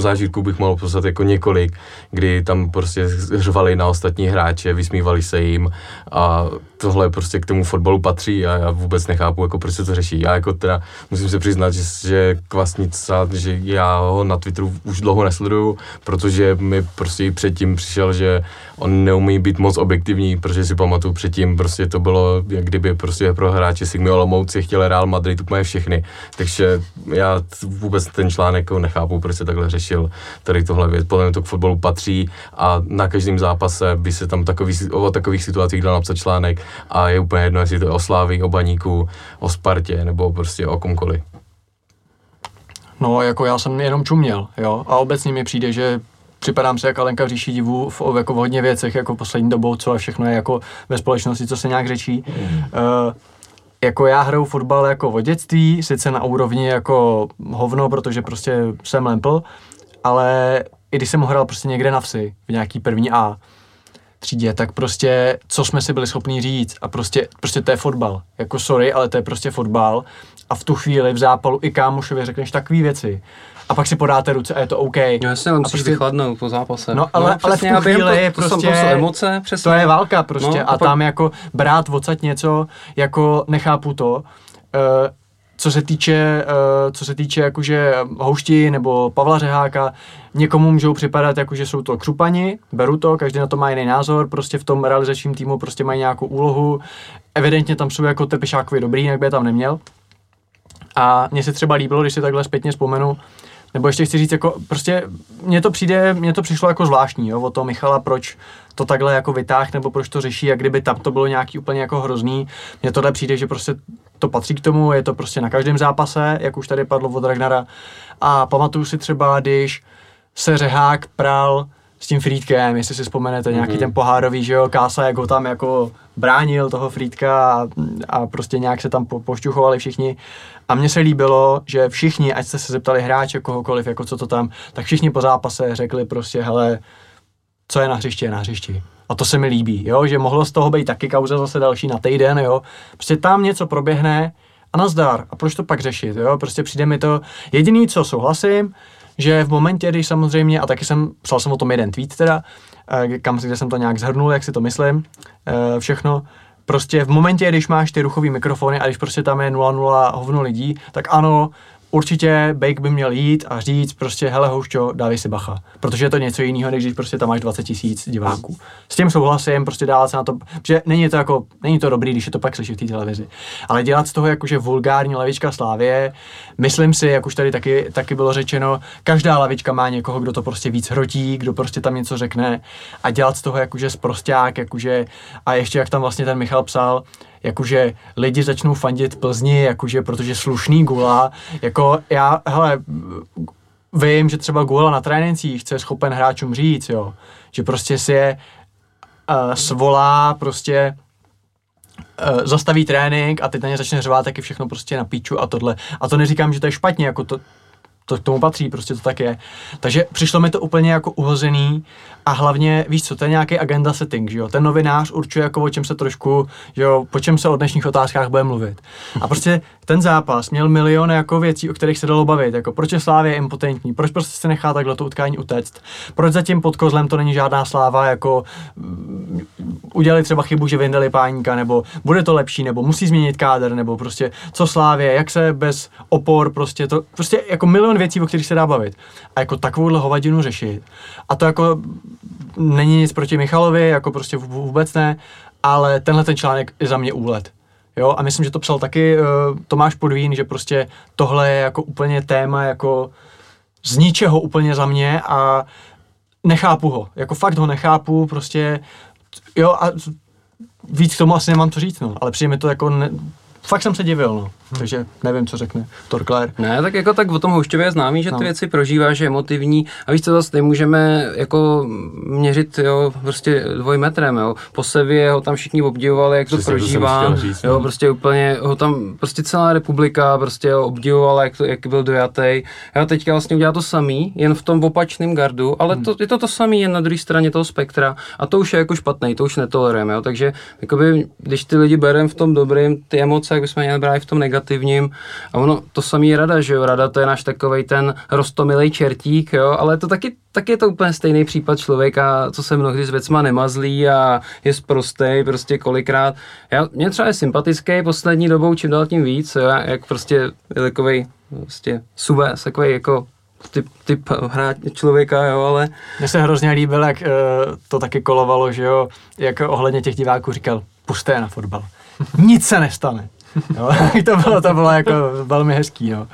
zážitků bych mohl poslat jako několik, kdy tam prostě řvali na ostatní hráče, vysmívali se jim a tohle prostě k tomu fotbalu patří a já vůbec nechápu, jako proč se to řeší. Já jako teda musím se přiznat, že, že Kvasnica, že já ho na Twitteru už dlouho nesleduju, protože mi prostě předtím přišel, že on neumí být moc objektivní, protože si pamatuju předtím, prostě to bylo, jak kdyby prostě pro hráče Sigmy Olomouci chtěli Real Madrid úplně všechny. Takže já vůbec ten článek nechápu, proč se takhle řešil tady tohle věc. Podle mě to k fotbalu patří a na každém zápase by se tam takový, o takových situacích dal napsat článek a je úplně jedno, jestli to je o Slávii, o Baníku, o Spartě nebo prostě o komkoliv. No, jako já jsem jenom čuměl, jo, a obecně mi přijde, že připadám se jak Alenka v říši divů v, jako v hodně věcech, jako poslední dobou, co a všechno je jako ve společnosti, co se nějak řečí. Mm. Uh, jako já hraju fotbal jako od dětství, sice na úrovni jako hovno, protože prostě jsem lempl, ale i když jsem hrál prostě někde na vsi, v nějaký první A třídě, tak prostě, co jsme si byli schopni říct a prostě, prostě to je fotbal. Jako sorry, ale to je prostě fotbal. A v tu chvíli v zápalu i kámošovi řekneš takové věci. A pak si podáte ruce a je to OK. No jasně, ale musíš vychladnout po zápase. No ale, no, ale v tu chvíli je prostě, to, emoce, to je válka prostě. No, a, a pak... tam jako brát odsaď něco, jako nechápu to. Uh, co se týče, co se týče jakože Houšti nebo Pavla Řeháka, někomu můžou připadat, jakože jsou to křupani, beru to, každý na to má jiný názor, prostě v tom realizačním týmu prostě mají nějakou úlohu, evidentně tam jsou jako Trpišákovi dobrý, jinak by je tam neměl. A mně se třeba líbilo, když si takhle zpětně vzpomenu, nebo ještě chci říct, jako prostě mně to přijde, mně to přišlo jako zvláštní, jo, od toho Michala, proč to takhle jako vytáh, nebo proč to řeší, jak kdyby tam to bylo nějaký úplně jako hrozný. Mně tohle přijde, že prostě to patří k tomu, je to prostě na každém zápase, jak už tady padlo od Ragnara. A pamatuju si třeba, když se Řehák prál s tím Frýdkem, jestli si vzpomenete, nějaký mm-hmm. ten pohárový, že jo, Kása, jak ho tam jako bránil toho Frýdka a, a prostě nějak se tam po, pošťuchovali všichni. A mně se líbilo, že všichni, ať jste se zeptali hráče, kohokoliv, jako co to tam, tak všichni po zápase řekli prostě, hele, co je na hřišti, je na hřišti. A to se mi líbí, jo, že mohlo z toho být taky kauza zase další na týden, jo. Prostě tam něco proběhne a nazdar. A proč to pak řešit, jo, prostě přijde mi to. Jediný, co souhlasím, že v momentě, když samozřejmě, a taky jsem, psal jsem o tom jeden tweet teda, kam, kde jsem to nějak zhrnul, jak si to myslím, všechno, prostě v momentě, když máš ty ruchový mikrofony a když prostě tam je nula nula hovno lidí, tak ano, určitě Bejk by měl jít a říct prostě, hele Houšťo, dávej si bacha. Protože je to něco jiného, než když prostě tam máš dvacet tisíc diváků. S tím souhlasím, prostě dávat se na to, že není to jako, není to dobrý, když je to pak slyší v té televizi. Ale dělat z toho jakože vulgární lavička Slávie, myslím si, jak už tady taky, taky bylo řečeno, každá lavička má někoho, kdo to prostě víc hrotí, kdo prostě tam něco řekne a dělat z toho jakože sprosták, jakože a ještě jak tam vlastně ten Michal psal, jakože lidi začnou fandit Plzni, jakože protože slušný Gula, jako já, hele, vím, že třeba Gula na trénincích je schopen hráčům říct, jo, že prostě si je uh, svolá, prostě uh, zastaví trénink a teď na ně začne řvát taky všechno prostě na píču a tohle. A to neříkám, že to je špatně, jako to, to k tomu patří, prostě to tak je. Takže přišlo mi to úplně jako uhozený a hlavně, víš co, to je nějaký agenda setting, že jo, ten novinář určuje jako o čem se trošku, jo, po čem se o dnešních otázkách bude mluvit. A prostě ten zápas měl milion jako věcí, o kterých se dalo bavit, jako proč je Slávie impotentní, proč prostě se nechá takhle to utkání utéct, proč zatím pod kozlem to není žádná sláva, jako udělali třeba chybu, že vyndali Páníka, nebo bude to lepší, nebo musí změnit kádr, nebo prostě co Slávie, jak se bez opor prostě to, prostě jako milion věcí, o kterých se dá bavit. A jako takovouhle hovadinu řešit. A to jako není nic proti Michalovi, jako prostě vůbec ne, ale tenhle ten článek je za mě úlet. Jo, a myslím, že to psal taky uh, Tomáš Podvín, že prostě tohle je jako úplně téma jako z ničeho úplně za mě a nechápu ho. Jako fakt ho nechápu, prostě jo a víc k tomu asi nemám co říct, no, ale přijde mi to jako ne- fakt jsem se divil, no. Takže nevím, co řekne Torkler. Ne, tak jako tak o tom Houšťově je známý, že ty no. věci prožíváš, je emotivní a víš co, zase nemůžeme jako měřit, jo, prostě dvojmetrem, jo. Po Sevě ho tam všichni obdivovali, jak to Přesně, prožívá, to říct, jo, prostě úplně ho tam, prostě celá republika prostě jo, obdivovala, jak, to, jak byl dojatej. Jo, teďka vlastně udělá to samý, jen v tom opačném gardu, ale hmm. to, je to to samý, jen na druhé straně toho spektra a to už je jako špatný, to už netolerujeme, jo, takže jakoby, když ty lidi bereme v tom dobrým, ty emoce, jak bychom měli brali v tom negativním. A ono, to samý je Rada, že jo? Rada to je náš takovej ten roztomilej čertík, jo? Ale to taky, taky je to úplně stejný případ člověka, co se mnohdy s věcma nemazlí a je sprostej prostě kolikrát. Já, mě třeba je sympatický poslední dobou, čím dál tím víc, jo? Jak prostě je takovej prostě sube, takovej jako typ, typ hrát člověka, jo, ale... Mně se hrozně líbil, jak uh, to taky kolovalo, že jo, jak ohledně těch diváků říkal, pusté na fotbal. Nic se nestane. Jo, to bylo, to bylo jako velmi hezký, no.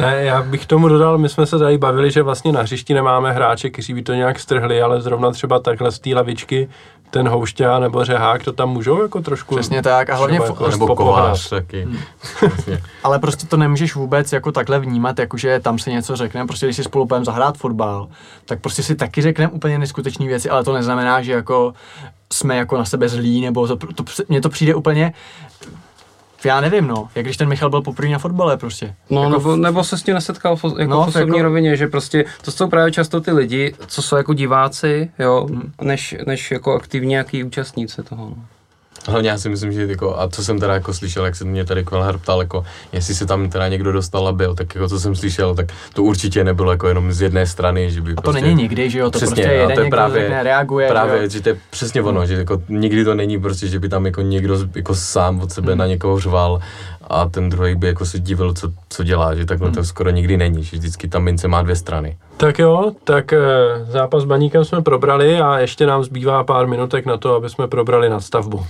Ne, já bych tomu dodal, my jsme se tady bavili, že vlastně na hřišti nemáme hráče, kteří by to nějak strhli, ale zrovna třeba takhle z té lavičky ten Houšťa nebo Řehák to tam můžou jako trošku... Přesně tak a hlavně... Jako f- nebo Kovář taky. Hmm. Ale prostě to nemůžeš vůbec jako takhle vnímat, jakože tam se něco řekne, prostě když si spolu půjdeme zahrát fotbal, tak prostě si taky řekneme úplně neskutečné věci, ale to neznamená, že jako jsme jako na sebe zlí, nebo to, to, mně to přijde úplně... Já nevím, no, jak když ten Michal byl poprvé na fotbale prostě. No, jako nebo, nebo se s tím nesetkal fo, jako no, v osobní jako... rovině, že prostě to jsou právě často ty lidi, co jsou jako diváci, jo, hmm. než, než jako aktivní nějaký účastníci toho. No. Hlavně já si myslím, že jako, a co jsem teda jako slyšel, jak se mě tady Kvelhar ptal, jako, jestli se tam teda někdo dostal a byl, tak jako co jsem slyšel, tak to určitě nebylo jako jenom z jedné strany, že by a to prostě, není nikdy, že jo, to přesně, prostě jeden to je právě, reaguje. Právě, jo? Že to je přesně ono, hmm. že jako nikdy to není prostě, že by tam jako někdo jako sám od sebe hmm. na někoho řval a ten druhý by jako se divil, co, co dělá, že takhle hmm. to skoro nikdy není, že vždycky ta mince má dvě strany. Tak jo, tak zápas s Baníkem jsme probrali a ještě nám zbývá pár minutek na to, aby jsme probrali nadstavbu.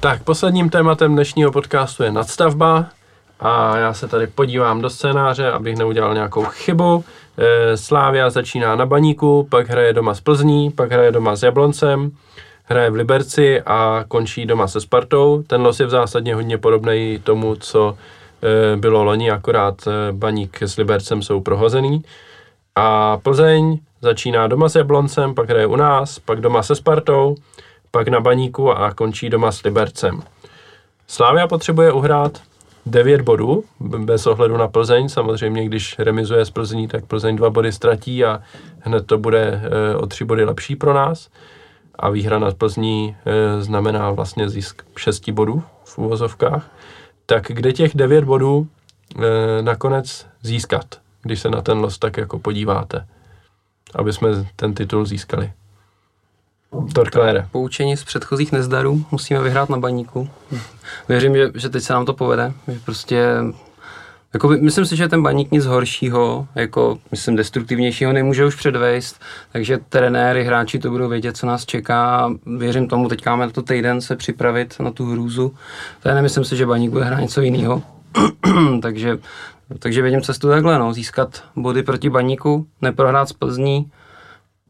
Tak posledním tématem dnešního podcastu je nadstavba a já se tady podívám do scénáře, abych neudělal nějakou chybu. Slavia začíná na Baníku, pak hraje doma s Plzní, pak hraje doma s Jabloncem, hraje v Liberci a končí doma se Spartou. Ten los je v zásadě hodně podobný tomu, co bylo loni, akorát Baník s Libercem jsou prohozený. A Plzeň začíná doma s Jabloncem, pak hraje u nás, pak doma se Spartou, pak na Baníku a končí doma s Libercem. Slavia potřebuje uhrát devět bodů, bez ohledu na Plzeň. Samozřejmě, když remizuje s Plzní, tak Plzeň dva body ztratí a hned to bude o tři body lepší pro nás. A výhra nad Plzní znamená vlastně zisk šesti bodů v uvozovkách. Tak kde těch devět bodů nakonec získat, když se na ten los tak jako podíváte, aby jsme ten titul získali? Poučení z předchozích nezdarů, musíme vyhrát na Baníku. Věřím, že, že teď se nám to povede. Že prostě, jako by, myslím si, že ten Baník nic horšího, jako myslím destruktivnějšího nemůže už předvést, takže trenéry, hráči to budou vědět, co nás čeká. Věřím tomu, teď máme na to týden se připravit na tu hrůzu. To nemyslím si, že Baník bude hrát něco jiného. takže, takže vědím cestu takhle, no. Získat body proti Baníku, neprohrát z Plzní,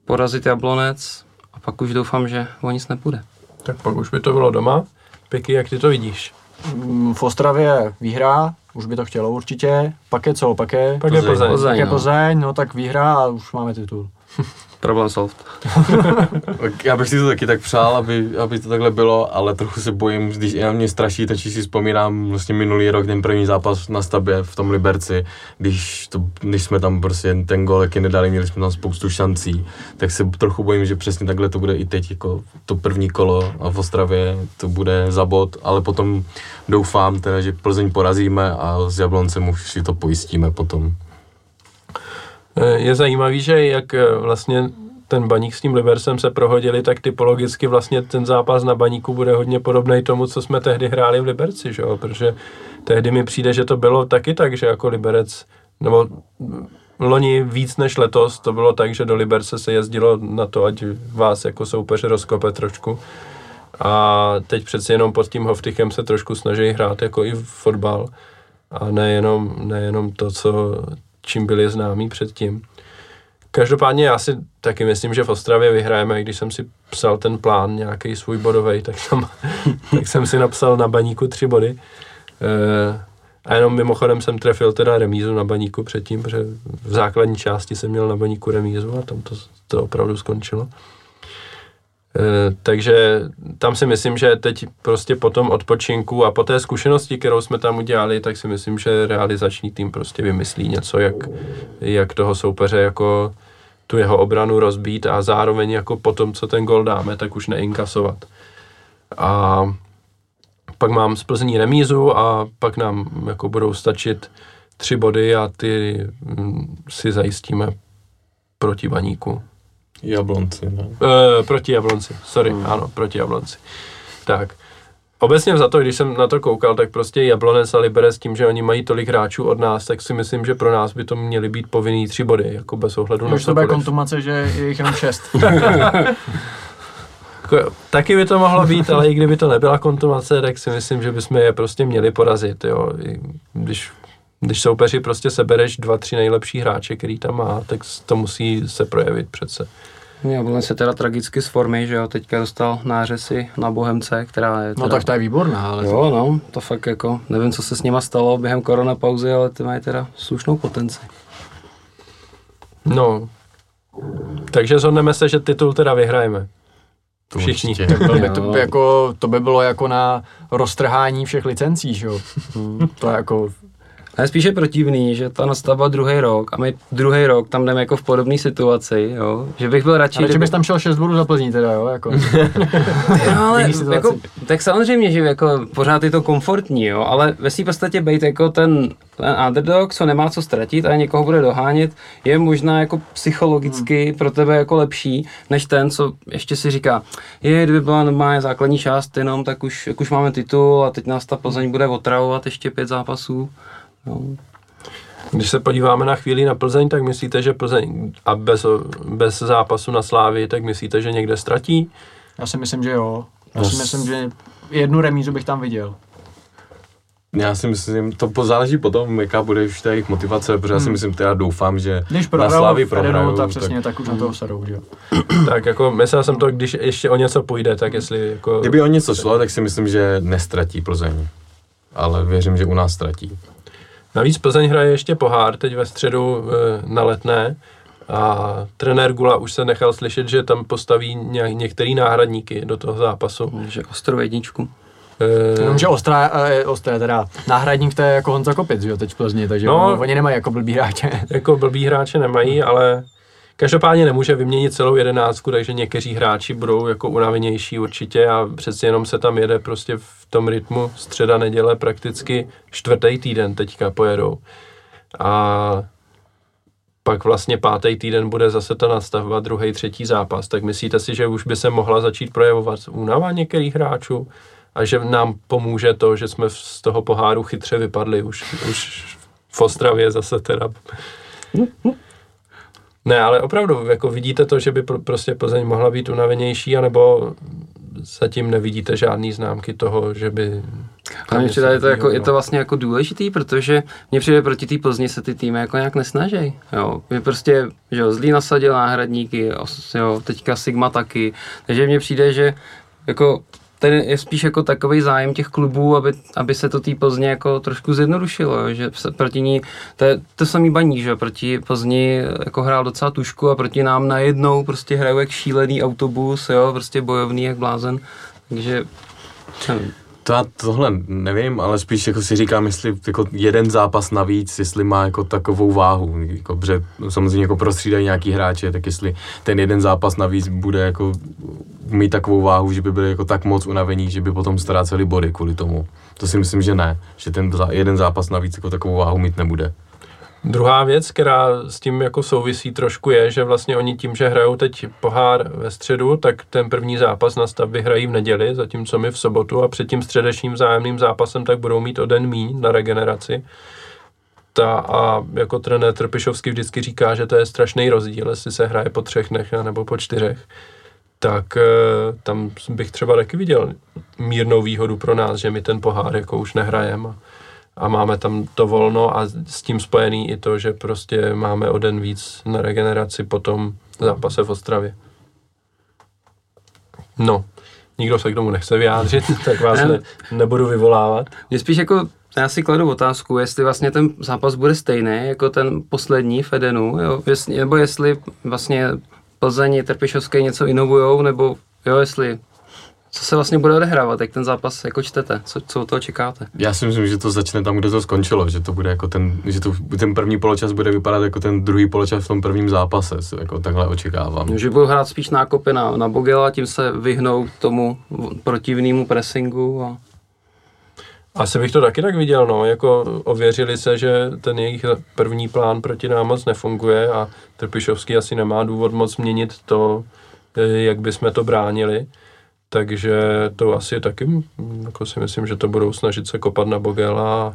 porazit Jablonec, a pak už doufám, že o nic nepůjde. Tak pak už by to bylo doma. Pěky, jak ty to vidíš? V Ostravě výhra, už by to chtělo určitě. Pak je co? Pak je Plzeň. Plzeň. Plzeň, pak je no. Plzeň, no tak výhra a už máme titul. Problém solved. Já bych si to taky tak přál, aby, aby to takhle bylo, ale trochu se bojím, když já mě straší, takže si vzpomínám vlastně minulý rok, ten první zápas na Stabě v tom Liberci, když, to, když jsme tam prostě ten gól taky nedali, měli jsme tam spoustu šancí, tak se trochu bojím, že přesně takhle to bude i teď, jako to první kolo a v Ostravě to bude za bod, ale potom doufám teda, že Plzeň porazíme a s Jabloncem už si to pojistíme potom. Je zajímavý, že jak vlastně ten Baník s tím Libercem se prohodili, tak typologicky vlastně ten zápas na Baníku bude hodně podobný tomu, co jsme tehdy hráli v Liberci, že jo? Protože tehdy mi přijde, že to bylo taky tak, že jako Liberec, nebo loni víc než letos, to bylo tak, že do Liberce se jezdilo na to, ať vás jako soupeř rozkope trošku. A teď přeci jenom pod tím Hoftychem se trošku snaží hrát jako i fotbal. A nejenom, nejenom to, co čím byli známí předtím. Každopádně já si taky myslím, že v Ostravě vyhrajeme, když jsem si psal ten plán nějaký svůj bodovej, tak, tam, tak jsem si napsal na Baníku tři body. E, a jenom mimochodem jsem trefil teda remízu na Baníku předtím, protože v základní části jsem měl na Baníku remízu a tam to, to opravdu skončilo. E, takže tam si myslím, že teď prostě po tom odpočinku a po té zkušenosti, kterou jsme tam udělali, tak si myslím, že realizační tým prostě vymyslí něco, jak, jak toho soupeře jako tu jeho obranu rozbít a zároveň jako po tom, co ten gol dáme, tak už neinkasovat. A pak mám z Plzní remízu a pak nám jako budou stačit tři body a ty si zajistíme proti Baníku. Jablonci, ne? E, proti Jablonci, sorry, hmm. ano, proti Jablonci. Tak, obecně za to, když jsem na to koukal, tak prostě Jablonec a Liberec tím, že oni mají tolik hráčů od nás, tak si myslím, že pro nás by to měly být povinný tři body, jako bez ohledu na to. To bude kontumace, že je jich jenom šest. Taky by to mohlo být, ale i kdyby to nebyla kontumace, tak si myslím, že bychom je prostě měli porazit, jo. Když Když soupeři prostě sebereš dva, tři nejlepší hráče, který tam má, tak to musí se projevit přece. Jablonec se teda tragicky z formy, že jo, teďka dostal nářesy na Bohemce, která je teda... No tak ta je výborná, ale... Jo, no, to fakt jako, nevím, co se s nima stalo během koronapauzy, ale ty mají teda slušnou potenci. No, takže shodneme se, že titul teda vyhrajeme. Všichni. To by, to, jako, to by bylo jako na roztrhání všech licencí, že jo. To jako... A je spíše protivný, že ta nastavba druhý rok a my druhý rok tam jdeme jako v podobné situaci, jo, že bych byl radši... Ale že bys tam šel šest bodů za Plzní teda, jo, jako. No, ale jako, tak samozřejmě, že jako pořád je to komfortní, jo, ale ve svým podstatě být jako ten, ten underdog, co nemá co ztratit a někoho bude dohánět, je možná jako psychologicky hmm. pro tebe jako lepší, než ten, co ještě si říká, je, kdyby byla normálně základní část jenom, tak už, už máme titul a teď nás ta Plzeň bude otravovat ještě pět zápasů. No. Když se podíváme na chvíli na Plzeň, tak myslíte, že Plzeň a bez, bez zápasu na Slávii, tak myslíte, že někde ztratí? Já si myslím, že jo. Já si myslím, že jednu remízu bych tam viděl. Já si myslím, to záleží potom, jaká bude už ta jejich motivace, protože hmm. já si myslím, teda doufám, že když na Slávii prohrajou. Tak přesně, tak už na toho sadou, jo. Tak jako myslel jsem to, když ještě o něco půjde, tak jestli jako... Kdyby o něco šlo, tak si myslím, že nestratí Plzeň. Ale věřím, že u nás ztratí. Navíc Plzeň hraje ještě pohár, teď ve středu na Letné a trenér Gula už se nechal slyšet, že tam postaví ně, některý náhradníky do toho zápasu. Že ostrou jedničku. Jenomže ostrá, ostré teda, náhradník to je jako Honza Kopic, že jo, teď v Plzni, takže no, oni nemají jako blbý hráče. Jako blbý hráče nemají, ale každopádně nemůže vyměnit celou jedenáctku, takže někteří hráči budou jako unavenější určitě a přeci jenom se tam jede prostě v tom rytmu středa, neděle, prakticky čtvrtý týden teďka pojedou. A pak vlastně pátý týden bude zase ta nastavba, druhý, třetí zápas. Tak myslíte si, že už by se mohla začít projevovat únava některých hráčů a že nám pomůže to, že jsme z toho poháru chytře vypadli už, už v Ostravě zase teda... Ne, ale opravdu, jako vidíte to, že by pro, prostě Plzeň mohla být unavenější, anebo zatím nevidíte žádný známky toho, že by... A mně přijde, je to, jako, je to vlastně jako důležitý, protože mně přijde proti té Plzni se ty týmy jako nějak nesnažej. Jo, že prostě, že jo, Zlín nasadil náhradníky, jo, teďka Sigma taky, takže mně přijde, že jako... Tady je spíš jako takový zájem těch klubů, aby, aby se to tý Plzni jako trošku zjednodušilo, že proti ní, to je to samý Baník, že proti Plzni jako hrál docela tušku a proti nám najednou prostě hrajou jak šílený autobus, jo, prostě bojovný jak blázen, takže... To já tohle nevím, ale spíš jako si říkám, jestli jako jeden zápas navíc, jestli má jako takovou váhu, jako, že samozřejmě jako prostřídají nějaký hráče, tak jestli ten jeden zápas navíc bude jako mít takovou váhu, že by byli jako tak moc unavení, že by potom ztráceli body kvůli tomu. To si myslím, že ne, že ten jeden zápas navíc jako takovou váhu mít nebude. Druhá věc, která s tím jako souvisí trošku je, že vlastně oni tím, že hrajou teď pohár ve středu, tak ten první zápas na stavby hrají v neděli, zatímco my v sobotu a před tím středečním vzájemným zápasem tak budou mít o den míň na regeneraci. Ta, a jako trenér Trpišovský vždycky říká, že to je strašný rozdíl, jestli se hraje po třech dnech nebo po čtyřech. Tak tam bych třeba taky viděl mírnou výhodu pro nás, že my ten pohár jako už nehrajeme. A máme tam to volno a s tím spojený i to, že prostě máme o den víc na regeneraci po tom zápase v Ostravě. No, nikdo se k tomu nechce vyjádřit, tak vás ne, nebudu vyvolávat. Mě spíš jako, já si kladu otázku, jestli vlastně ten zápas bude stejný jako ten poslední v Edenu, jo? Jestli, nebo jestli vlastně Plzeň a Trpišovský něco inovujou, nebo jo, jestli... Co se vlastně bude odehrávat, jak ten zápas jako čtete, co, co od toho čekáte? Já si myslím, že to začne tam, kde to skončilo, že to bude jako ten, že to, ten první poločas bude vypadat jako ten druhý poločas v tom prvním zápase, jako takhle očekávám. Že budou hrát spíš nákopy na, na Bogela, tím se vyhnou tomu protivnímu pressingu a... Asi bych to taky tak viděl, no, jako ověřili se, že ten jejich první plán proti nám moc nefunguje a Trpišovský asi nemá důvod moc měnit to, jak bychom to bránili. Takže to asi taky, jako si myslím, že to budou snažit se kopat na Bogela. E,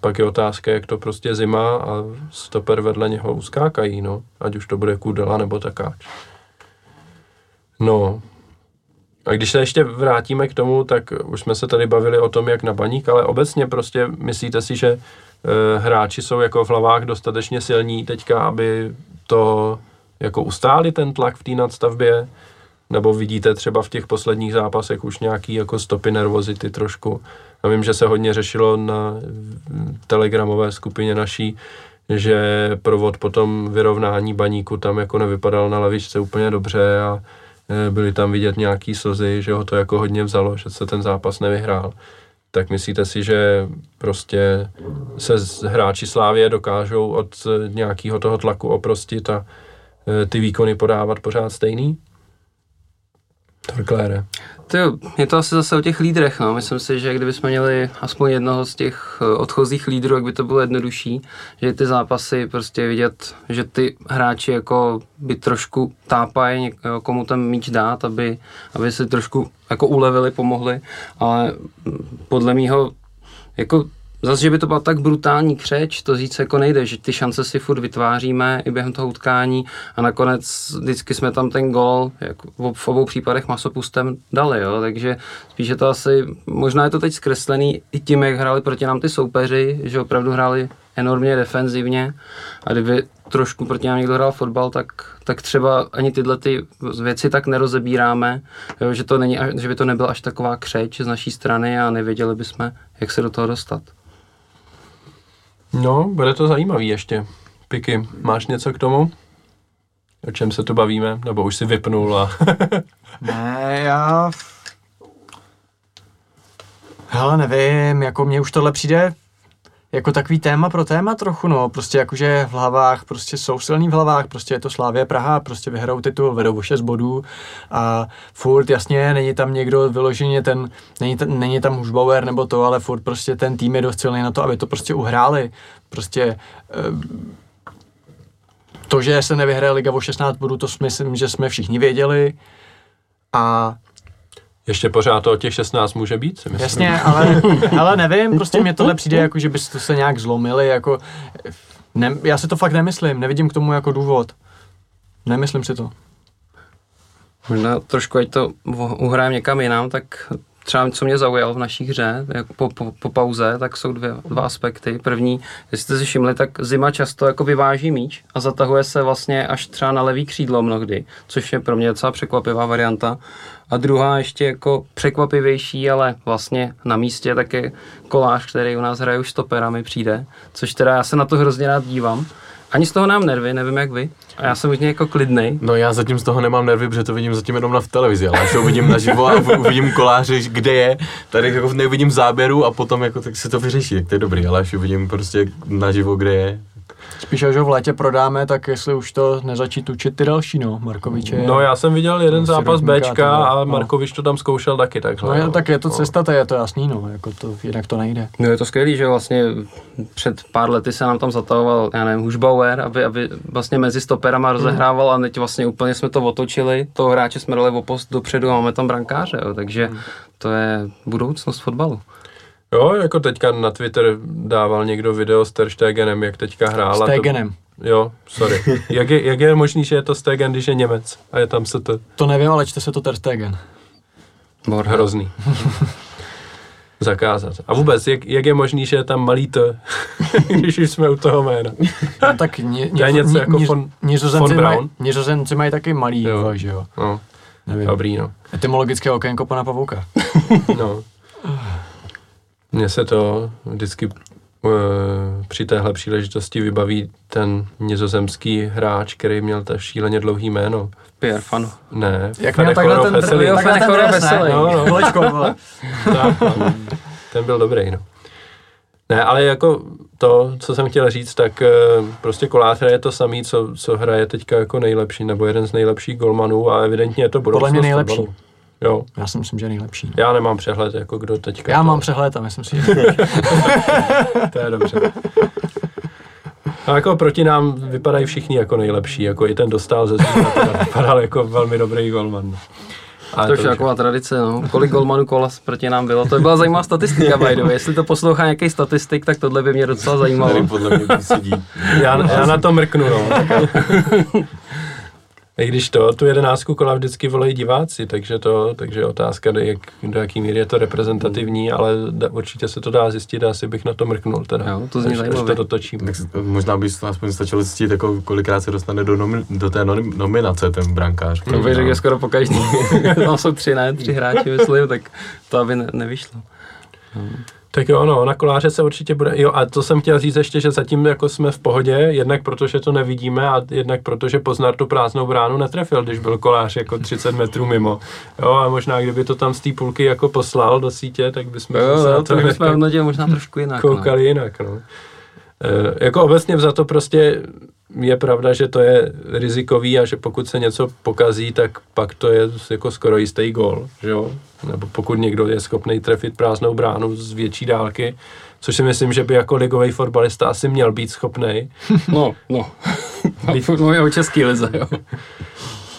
pak je otázka, jak to prostě Zima a stoper vedle něho uskákají, no. Ať už to bude Kudela nebo Takáč. No. A když se ještě vrátíme k tomu, tak už jsme se tady bavili o tom, jak na Baník, ale obecně prostě myslíte si, že e, hráči jsou jako v hlavách dostatečně silní teďka, aby to jako ustáli ten tlak v té nadstavbě? Nebo vidíte třeba v těch posledních zápasech už nějaký jako stopy nervozity trošku. Já vím, že se hodně řešilo na telegramové skupině naší, že provod po tom vyrovnání Baníku tam jako nevypadal na lavičce úplně dobře a byly tam vidět nějaký slzy, že ho to jako hodně vzalo, že se ten zápas nevyhrál. tak myslíte si, že prostě se hráči Slávie dokážou od nějakého toho tlaku oprostit a ty výkony podávat pořád stejný? Torklére. Je to asi zase o těch lídrech. No. Myslím si, že kdybychom měli aspoň jednoho z těch odchozích lídrů, jak by to bylo jednodušší, že ty zápasy prostě vidět, že ty hráči jako by trošku tápají, komu ten míč dát, aby, aby si trošku jako ulevili, pomohli, ale podle mýho jako zase, že by to byla tak brutální křeč, to říct jako nejde, že ty šance si furt vytváříme i během toho utkání a nakonec vždycky jsme tam ten gól jako v obou případech masopustem dali, jo? Takže spíše to asi, možná je to teď zkreslený i tím, jak hráli proti nám ty soupeři, že opravdu hráli enormně defenzivně a kdyby trošku proti nám někdo hrál fotbal, tak, tak třeba ani tyhle ty věci tak nerozebíráme, jo? Že, to není, že by to nebyla až taková křeč z naší strany a nevěděli bychom, jak se do toho dostat. No, bude to zajímavý ještě. Piky, máš něco k tomu? O čem se tu bavíme? Nebo už si vypnul a... Ne, já... Hele, nevím, jako mně už tohle přijde jako takový téma pro téma trochu, no. Prostě jakože v hlavách, prostě jsou silný v hlavách, prostě je to Slavie Praha, prostě vyhrajou titul, vedou o šest bodů a furt, jasně, není tam někdo vyloženě ten, není, t- není tam Hušbauer nebo to, ale furt prostě ten tým je dost silný na to, aby to prostě uhráli. Prostě to, že se nevyhraje liga o šestnáct bodů, to myslím, že jsme všichni věděli a ještě pořád to od těch šestnáct může být, si myslím. Jasně, ale, ale nevím, prostě mě tohle přijde, jako, že by to se nějak zlomili, jako, ne, já si to fakt nemyslím, nevidím k tomu jako důvod, nemyslím si to. Možná trošku, ať to uhrám někam jinam, tak třeba co mě zaujalo v naší hře, jako po, po, po pauze, tak jsou dvě, dva aspekty. První, jestli jste si všimli, tak Zima často jako vyváží míč a zatahuje se vlastně až třeba na levý křídlo mnohdy, což je pro mě docela překvapivá varianta. A druhá ještě jako překvapivější, ale vlastně na místě taky Kolář, který u nás hraje už stopera, mi přijde, což teda já se na to hrozně rád dívám. Ani z toho nám nervy, nevím jak vy, a já jsem už jako klidnej. No já zatím z toho nemám nervy, protože to vidím zatím jenom na v televizi, ale až ho vidím naživo a uvidím Koláře, kde je, tady jako nevidím záběru a potom jako tak se to vyřeší, to je dobrý, ale až uvidím prostě naživo, kde je. Spíš až ho v létě prodáme, tak jestli už to nezačít učit ty další, no, Markoviče. No já jsem viděl jeden no, zápas Bčka a Markovič to tam zkoušel taky takhle. No, no tak je to cesta, to je to jasný, no, jako to, jinak to nejde. No je to skvělý, že vlastně před pár lety se nám tam zatahoval, já nevím, Hušbauer, aby, aby vlastně mezi stoperama rozehrával mm. a teď vlastně úplně jsme to otočili, toho hráče jsme dali o post dopředu a máme tam brankáře, jo, takže mm. to je budoucnost fotbalu. Jo, jako teďka na Twitter dával někdo video s Ter Stegenem, jak teďka hrál. S Stegenem. To... Jo, sorry. Jak je, jak je možný, že je to Stegen, když je Němec a je tam se to... To nevím, ale čte se to Ter Stegen. Bor, hrozný. Zakázat. A vůbec, jak, jak je možný, že je tam malý T, když už jsme u toho jména. No, tak ně, ně, to je něco ně, jako ně, von, von Braun. Nizozemci mají taky malý, jo, že jo. No. Nevím. Dobrý, no. Etymologické okénko pana Pavouka. No. Mně se to vždycky uh, při téhle příležitosti vybaví ten nizozemský hráč, který měl ta šíleně dlouhý jméno. Pierre van... Ne, jak měl takhle ten dres, ne? No, no. Ten byl dobrý, no. Ne, ale jako to, co jsem chtěl říct, tak uh, prostě Kolář je to samý, co, co hraje teďka jako nejlepší, nebo jeden z nejlepších golmanů a evidentně je to budoucnost. Podle mě nejlepší. Fotbalu. Jo. Já si myslím, že je nejlepší. Já nemám přehled, jako kdo teďka... Já to... mám přehled a myslím si, že je to je dobře. A jako proti nám vypadají všichni jako nejlepší, jako i ten dostal ze Zlína, vypadal jako velmi dobrý golman. A to je taková tradice, no. Kolik golmanů kola proti nám bylo, to by byla zajímavá statistika, by the way. Jestli to poslouchá nějaký statistik, tak tohle by mě docela zajímalo. Tady podle mě sedí. Já, já na to mrknu, no. I když to, tu jedenáctku kola vždycky volají diváci, takže to, takže otázka, jak, do jaký míry je to reprezentativní, ale da, určitě se to dá zjistit, asi bych na to mrknul teda. Jo, to zní zajímavé. Možná by se aspoň stačilo zjistit, jako kolikrát se dostane do, nomi, do té nominace ten brankář. To bych řekl skoro pokaždý. Tam jsou tři, ne, tři hráči, myslím, tak to aby ne, nevyšlo. No. Tak jo, no, na koláře se určitě bude, jo, a to jsem chtěl říct ještě, že zatím jako jsme v pohodě, jednak protože to nevidíme a jednak protože Poznár tu prázdnou bránu netrefil, když byl kolář jako třicet metrů mimo. Jo, a možná kdyby to tam z té půlky jako poslal do sítě, tak bychom jo, se no, to tak bychom hodnotili možná trošku jinak. Koukali no. jinak, no. E, jako obecně vzato prostě je pravda, že to je rizikový a že pokud se něco pokazí, tak pak to je jako skoro jistý gól, že jo? Nebo pokud někdo je schopný trefit prázdnou bránu z větší dálky, což si myslím, že by jako ligový fotbalista asi měl být schopnej. No, no. Mluvíme o český lize, jo.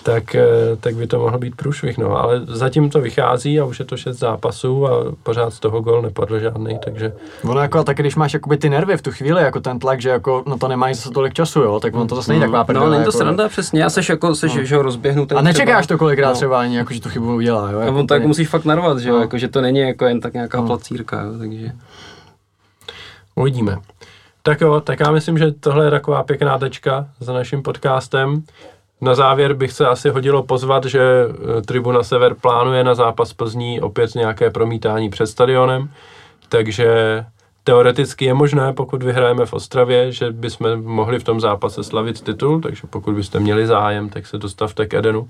Tak, tak by to mohlo být průšvih, no. Ale zatím to vychází a už je to šest zápasů a pořád z toho gol nepadl žádný, takže... Ono jako tak, když máš jakoby ty nervy v tu chvíli, jako ten tlak, že jako no to nemáš zase tolik času, jo, tak on to zase není taková prdela. No, není to jako, sranda, přesně, a seš jako, seš, no. že ho rozběhnu ten. A nečekáš třeba, to kolikrát no. třeba ani, jako, že tu chybu udělá, jo. A jako on tak ne... musíš fakt narvat, že jo, no. jako, že to není jako jen tak nějaká no. placírka, jo, takže... Uvidíme. Tak jo, tak já myslím, že tohle je taková pěkná tečka za naším podcastem. Na závěr bych se asi hodilo pozvat, že Tribuna Sever plánuje na zápas Plzní opět nějaké promítání před stadionem, takže teoreticky je možné, pokud vyhrajeme v Ostravě, že bychom mohli v tom zápase slavit titul, takže pokud byste měli zájem, tak se dostavte k Edenu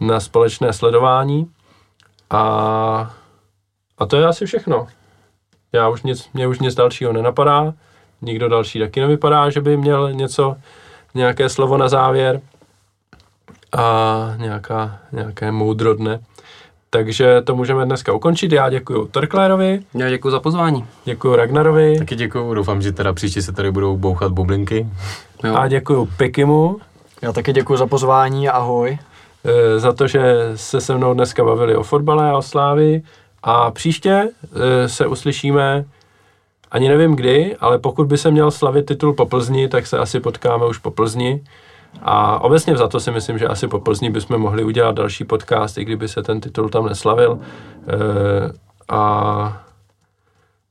na společné sledování. A, a to je asi všechno. Já už nic, mě už nic dalšího nenapadá, nikdo další taky nevypadá, že by měl něco, nějaké slovo na závěr. A nějaká, nějaké moudro dne. Takže to můžeme dneska ukončit. Já děkuji Trklérovi. Já děkuji za pozvání. Děkuji Ragnarovi. Taky děkuji. Doufám, že teda příště se tady budou bouchat bublinky. Jo. A děkuji Pikimu. Já taky děkuji za pozvání. Ahoj. E, za to, že se se mnou dneska bavili o fotbale a o Slávii. A příště e, se uslyšíme ani nevím kdy, ale pokud by se měl slavit titul po Plzni, tak se asi potkáme už po Plzni. A obecně vzato si myslím, že asi po Plzni bychom mohli udělat další podcast, i kdyby se ten titul tam neslavil. E, a,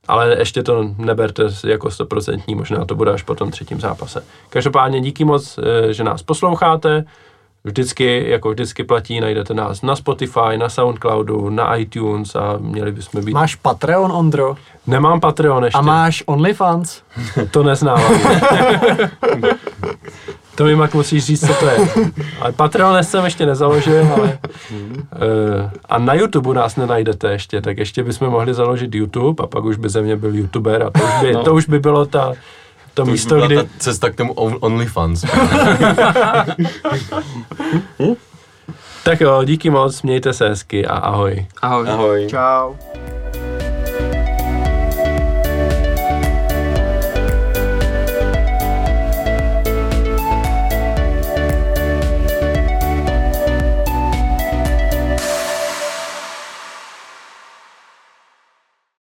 ale ještě to neberte jako stoprocentní, možná to bude až po tom třetím zápase. Každopádně díky moc, e, že nás posloucháte. Vždycky, jako vždycky platí, najdete nás na Spotify, na Soundcloudu, na iTunes a měli bychom být... Máš Patreon, Ondro? Nemám Patreon ještě. A máš OnlyFans? To neznám. To mi mak musíš říct, co to je. Ale Patreon jsem ještě nezaložil, ale... Uh, a na YouTube nás nenajdete ještě, tak ještě bychom mohli založit YouTube a pak už by ze mě byl YouTuber a to už by, no. to už by bylo ta... To, to místo, by byla kdy... ta cesta k tomu OnlyFans. Tak jo, díky moc, mějte se hezky a ahoj. Ahoj. Ahoj. Čau.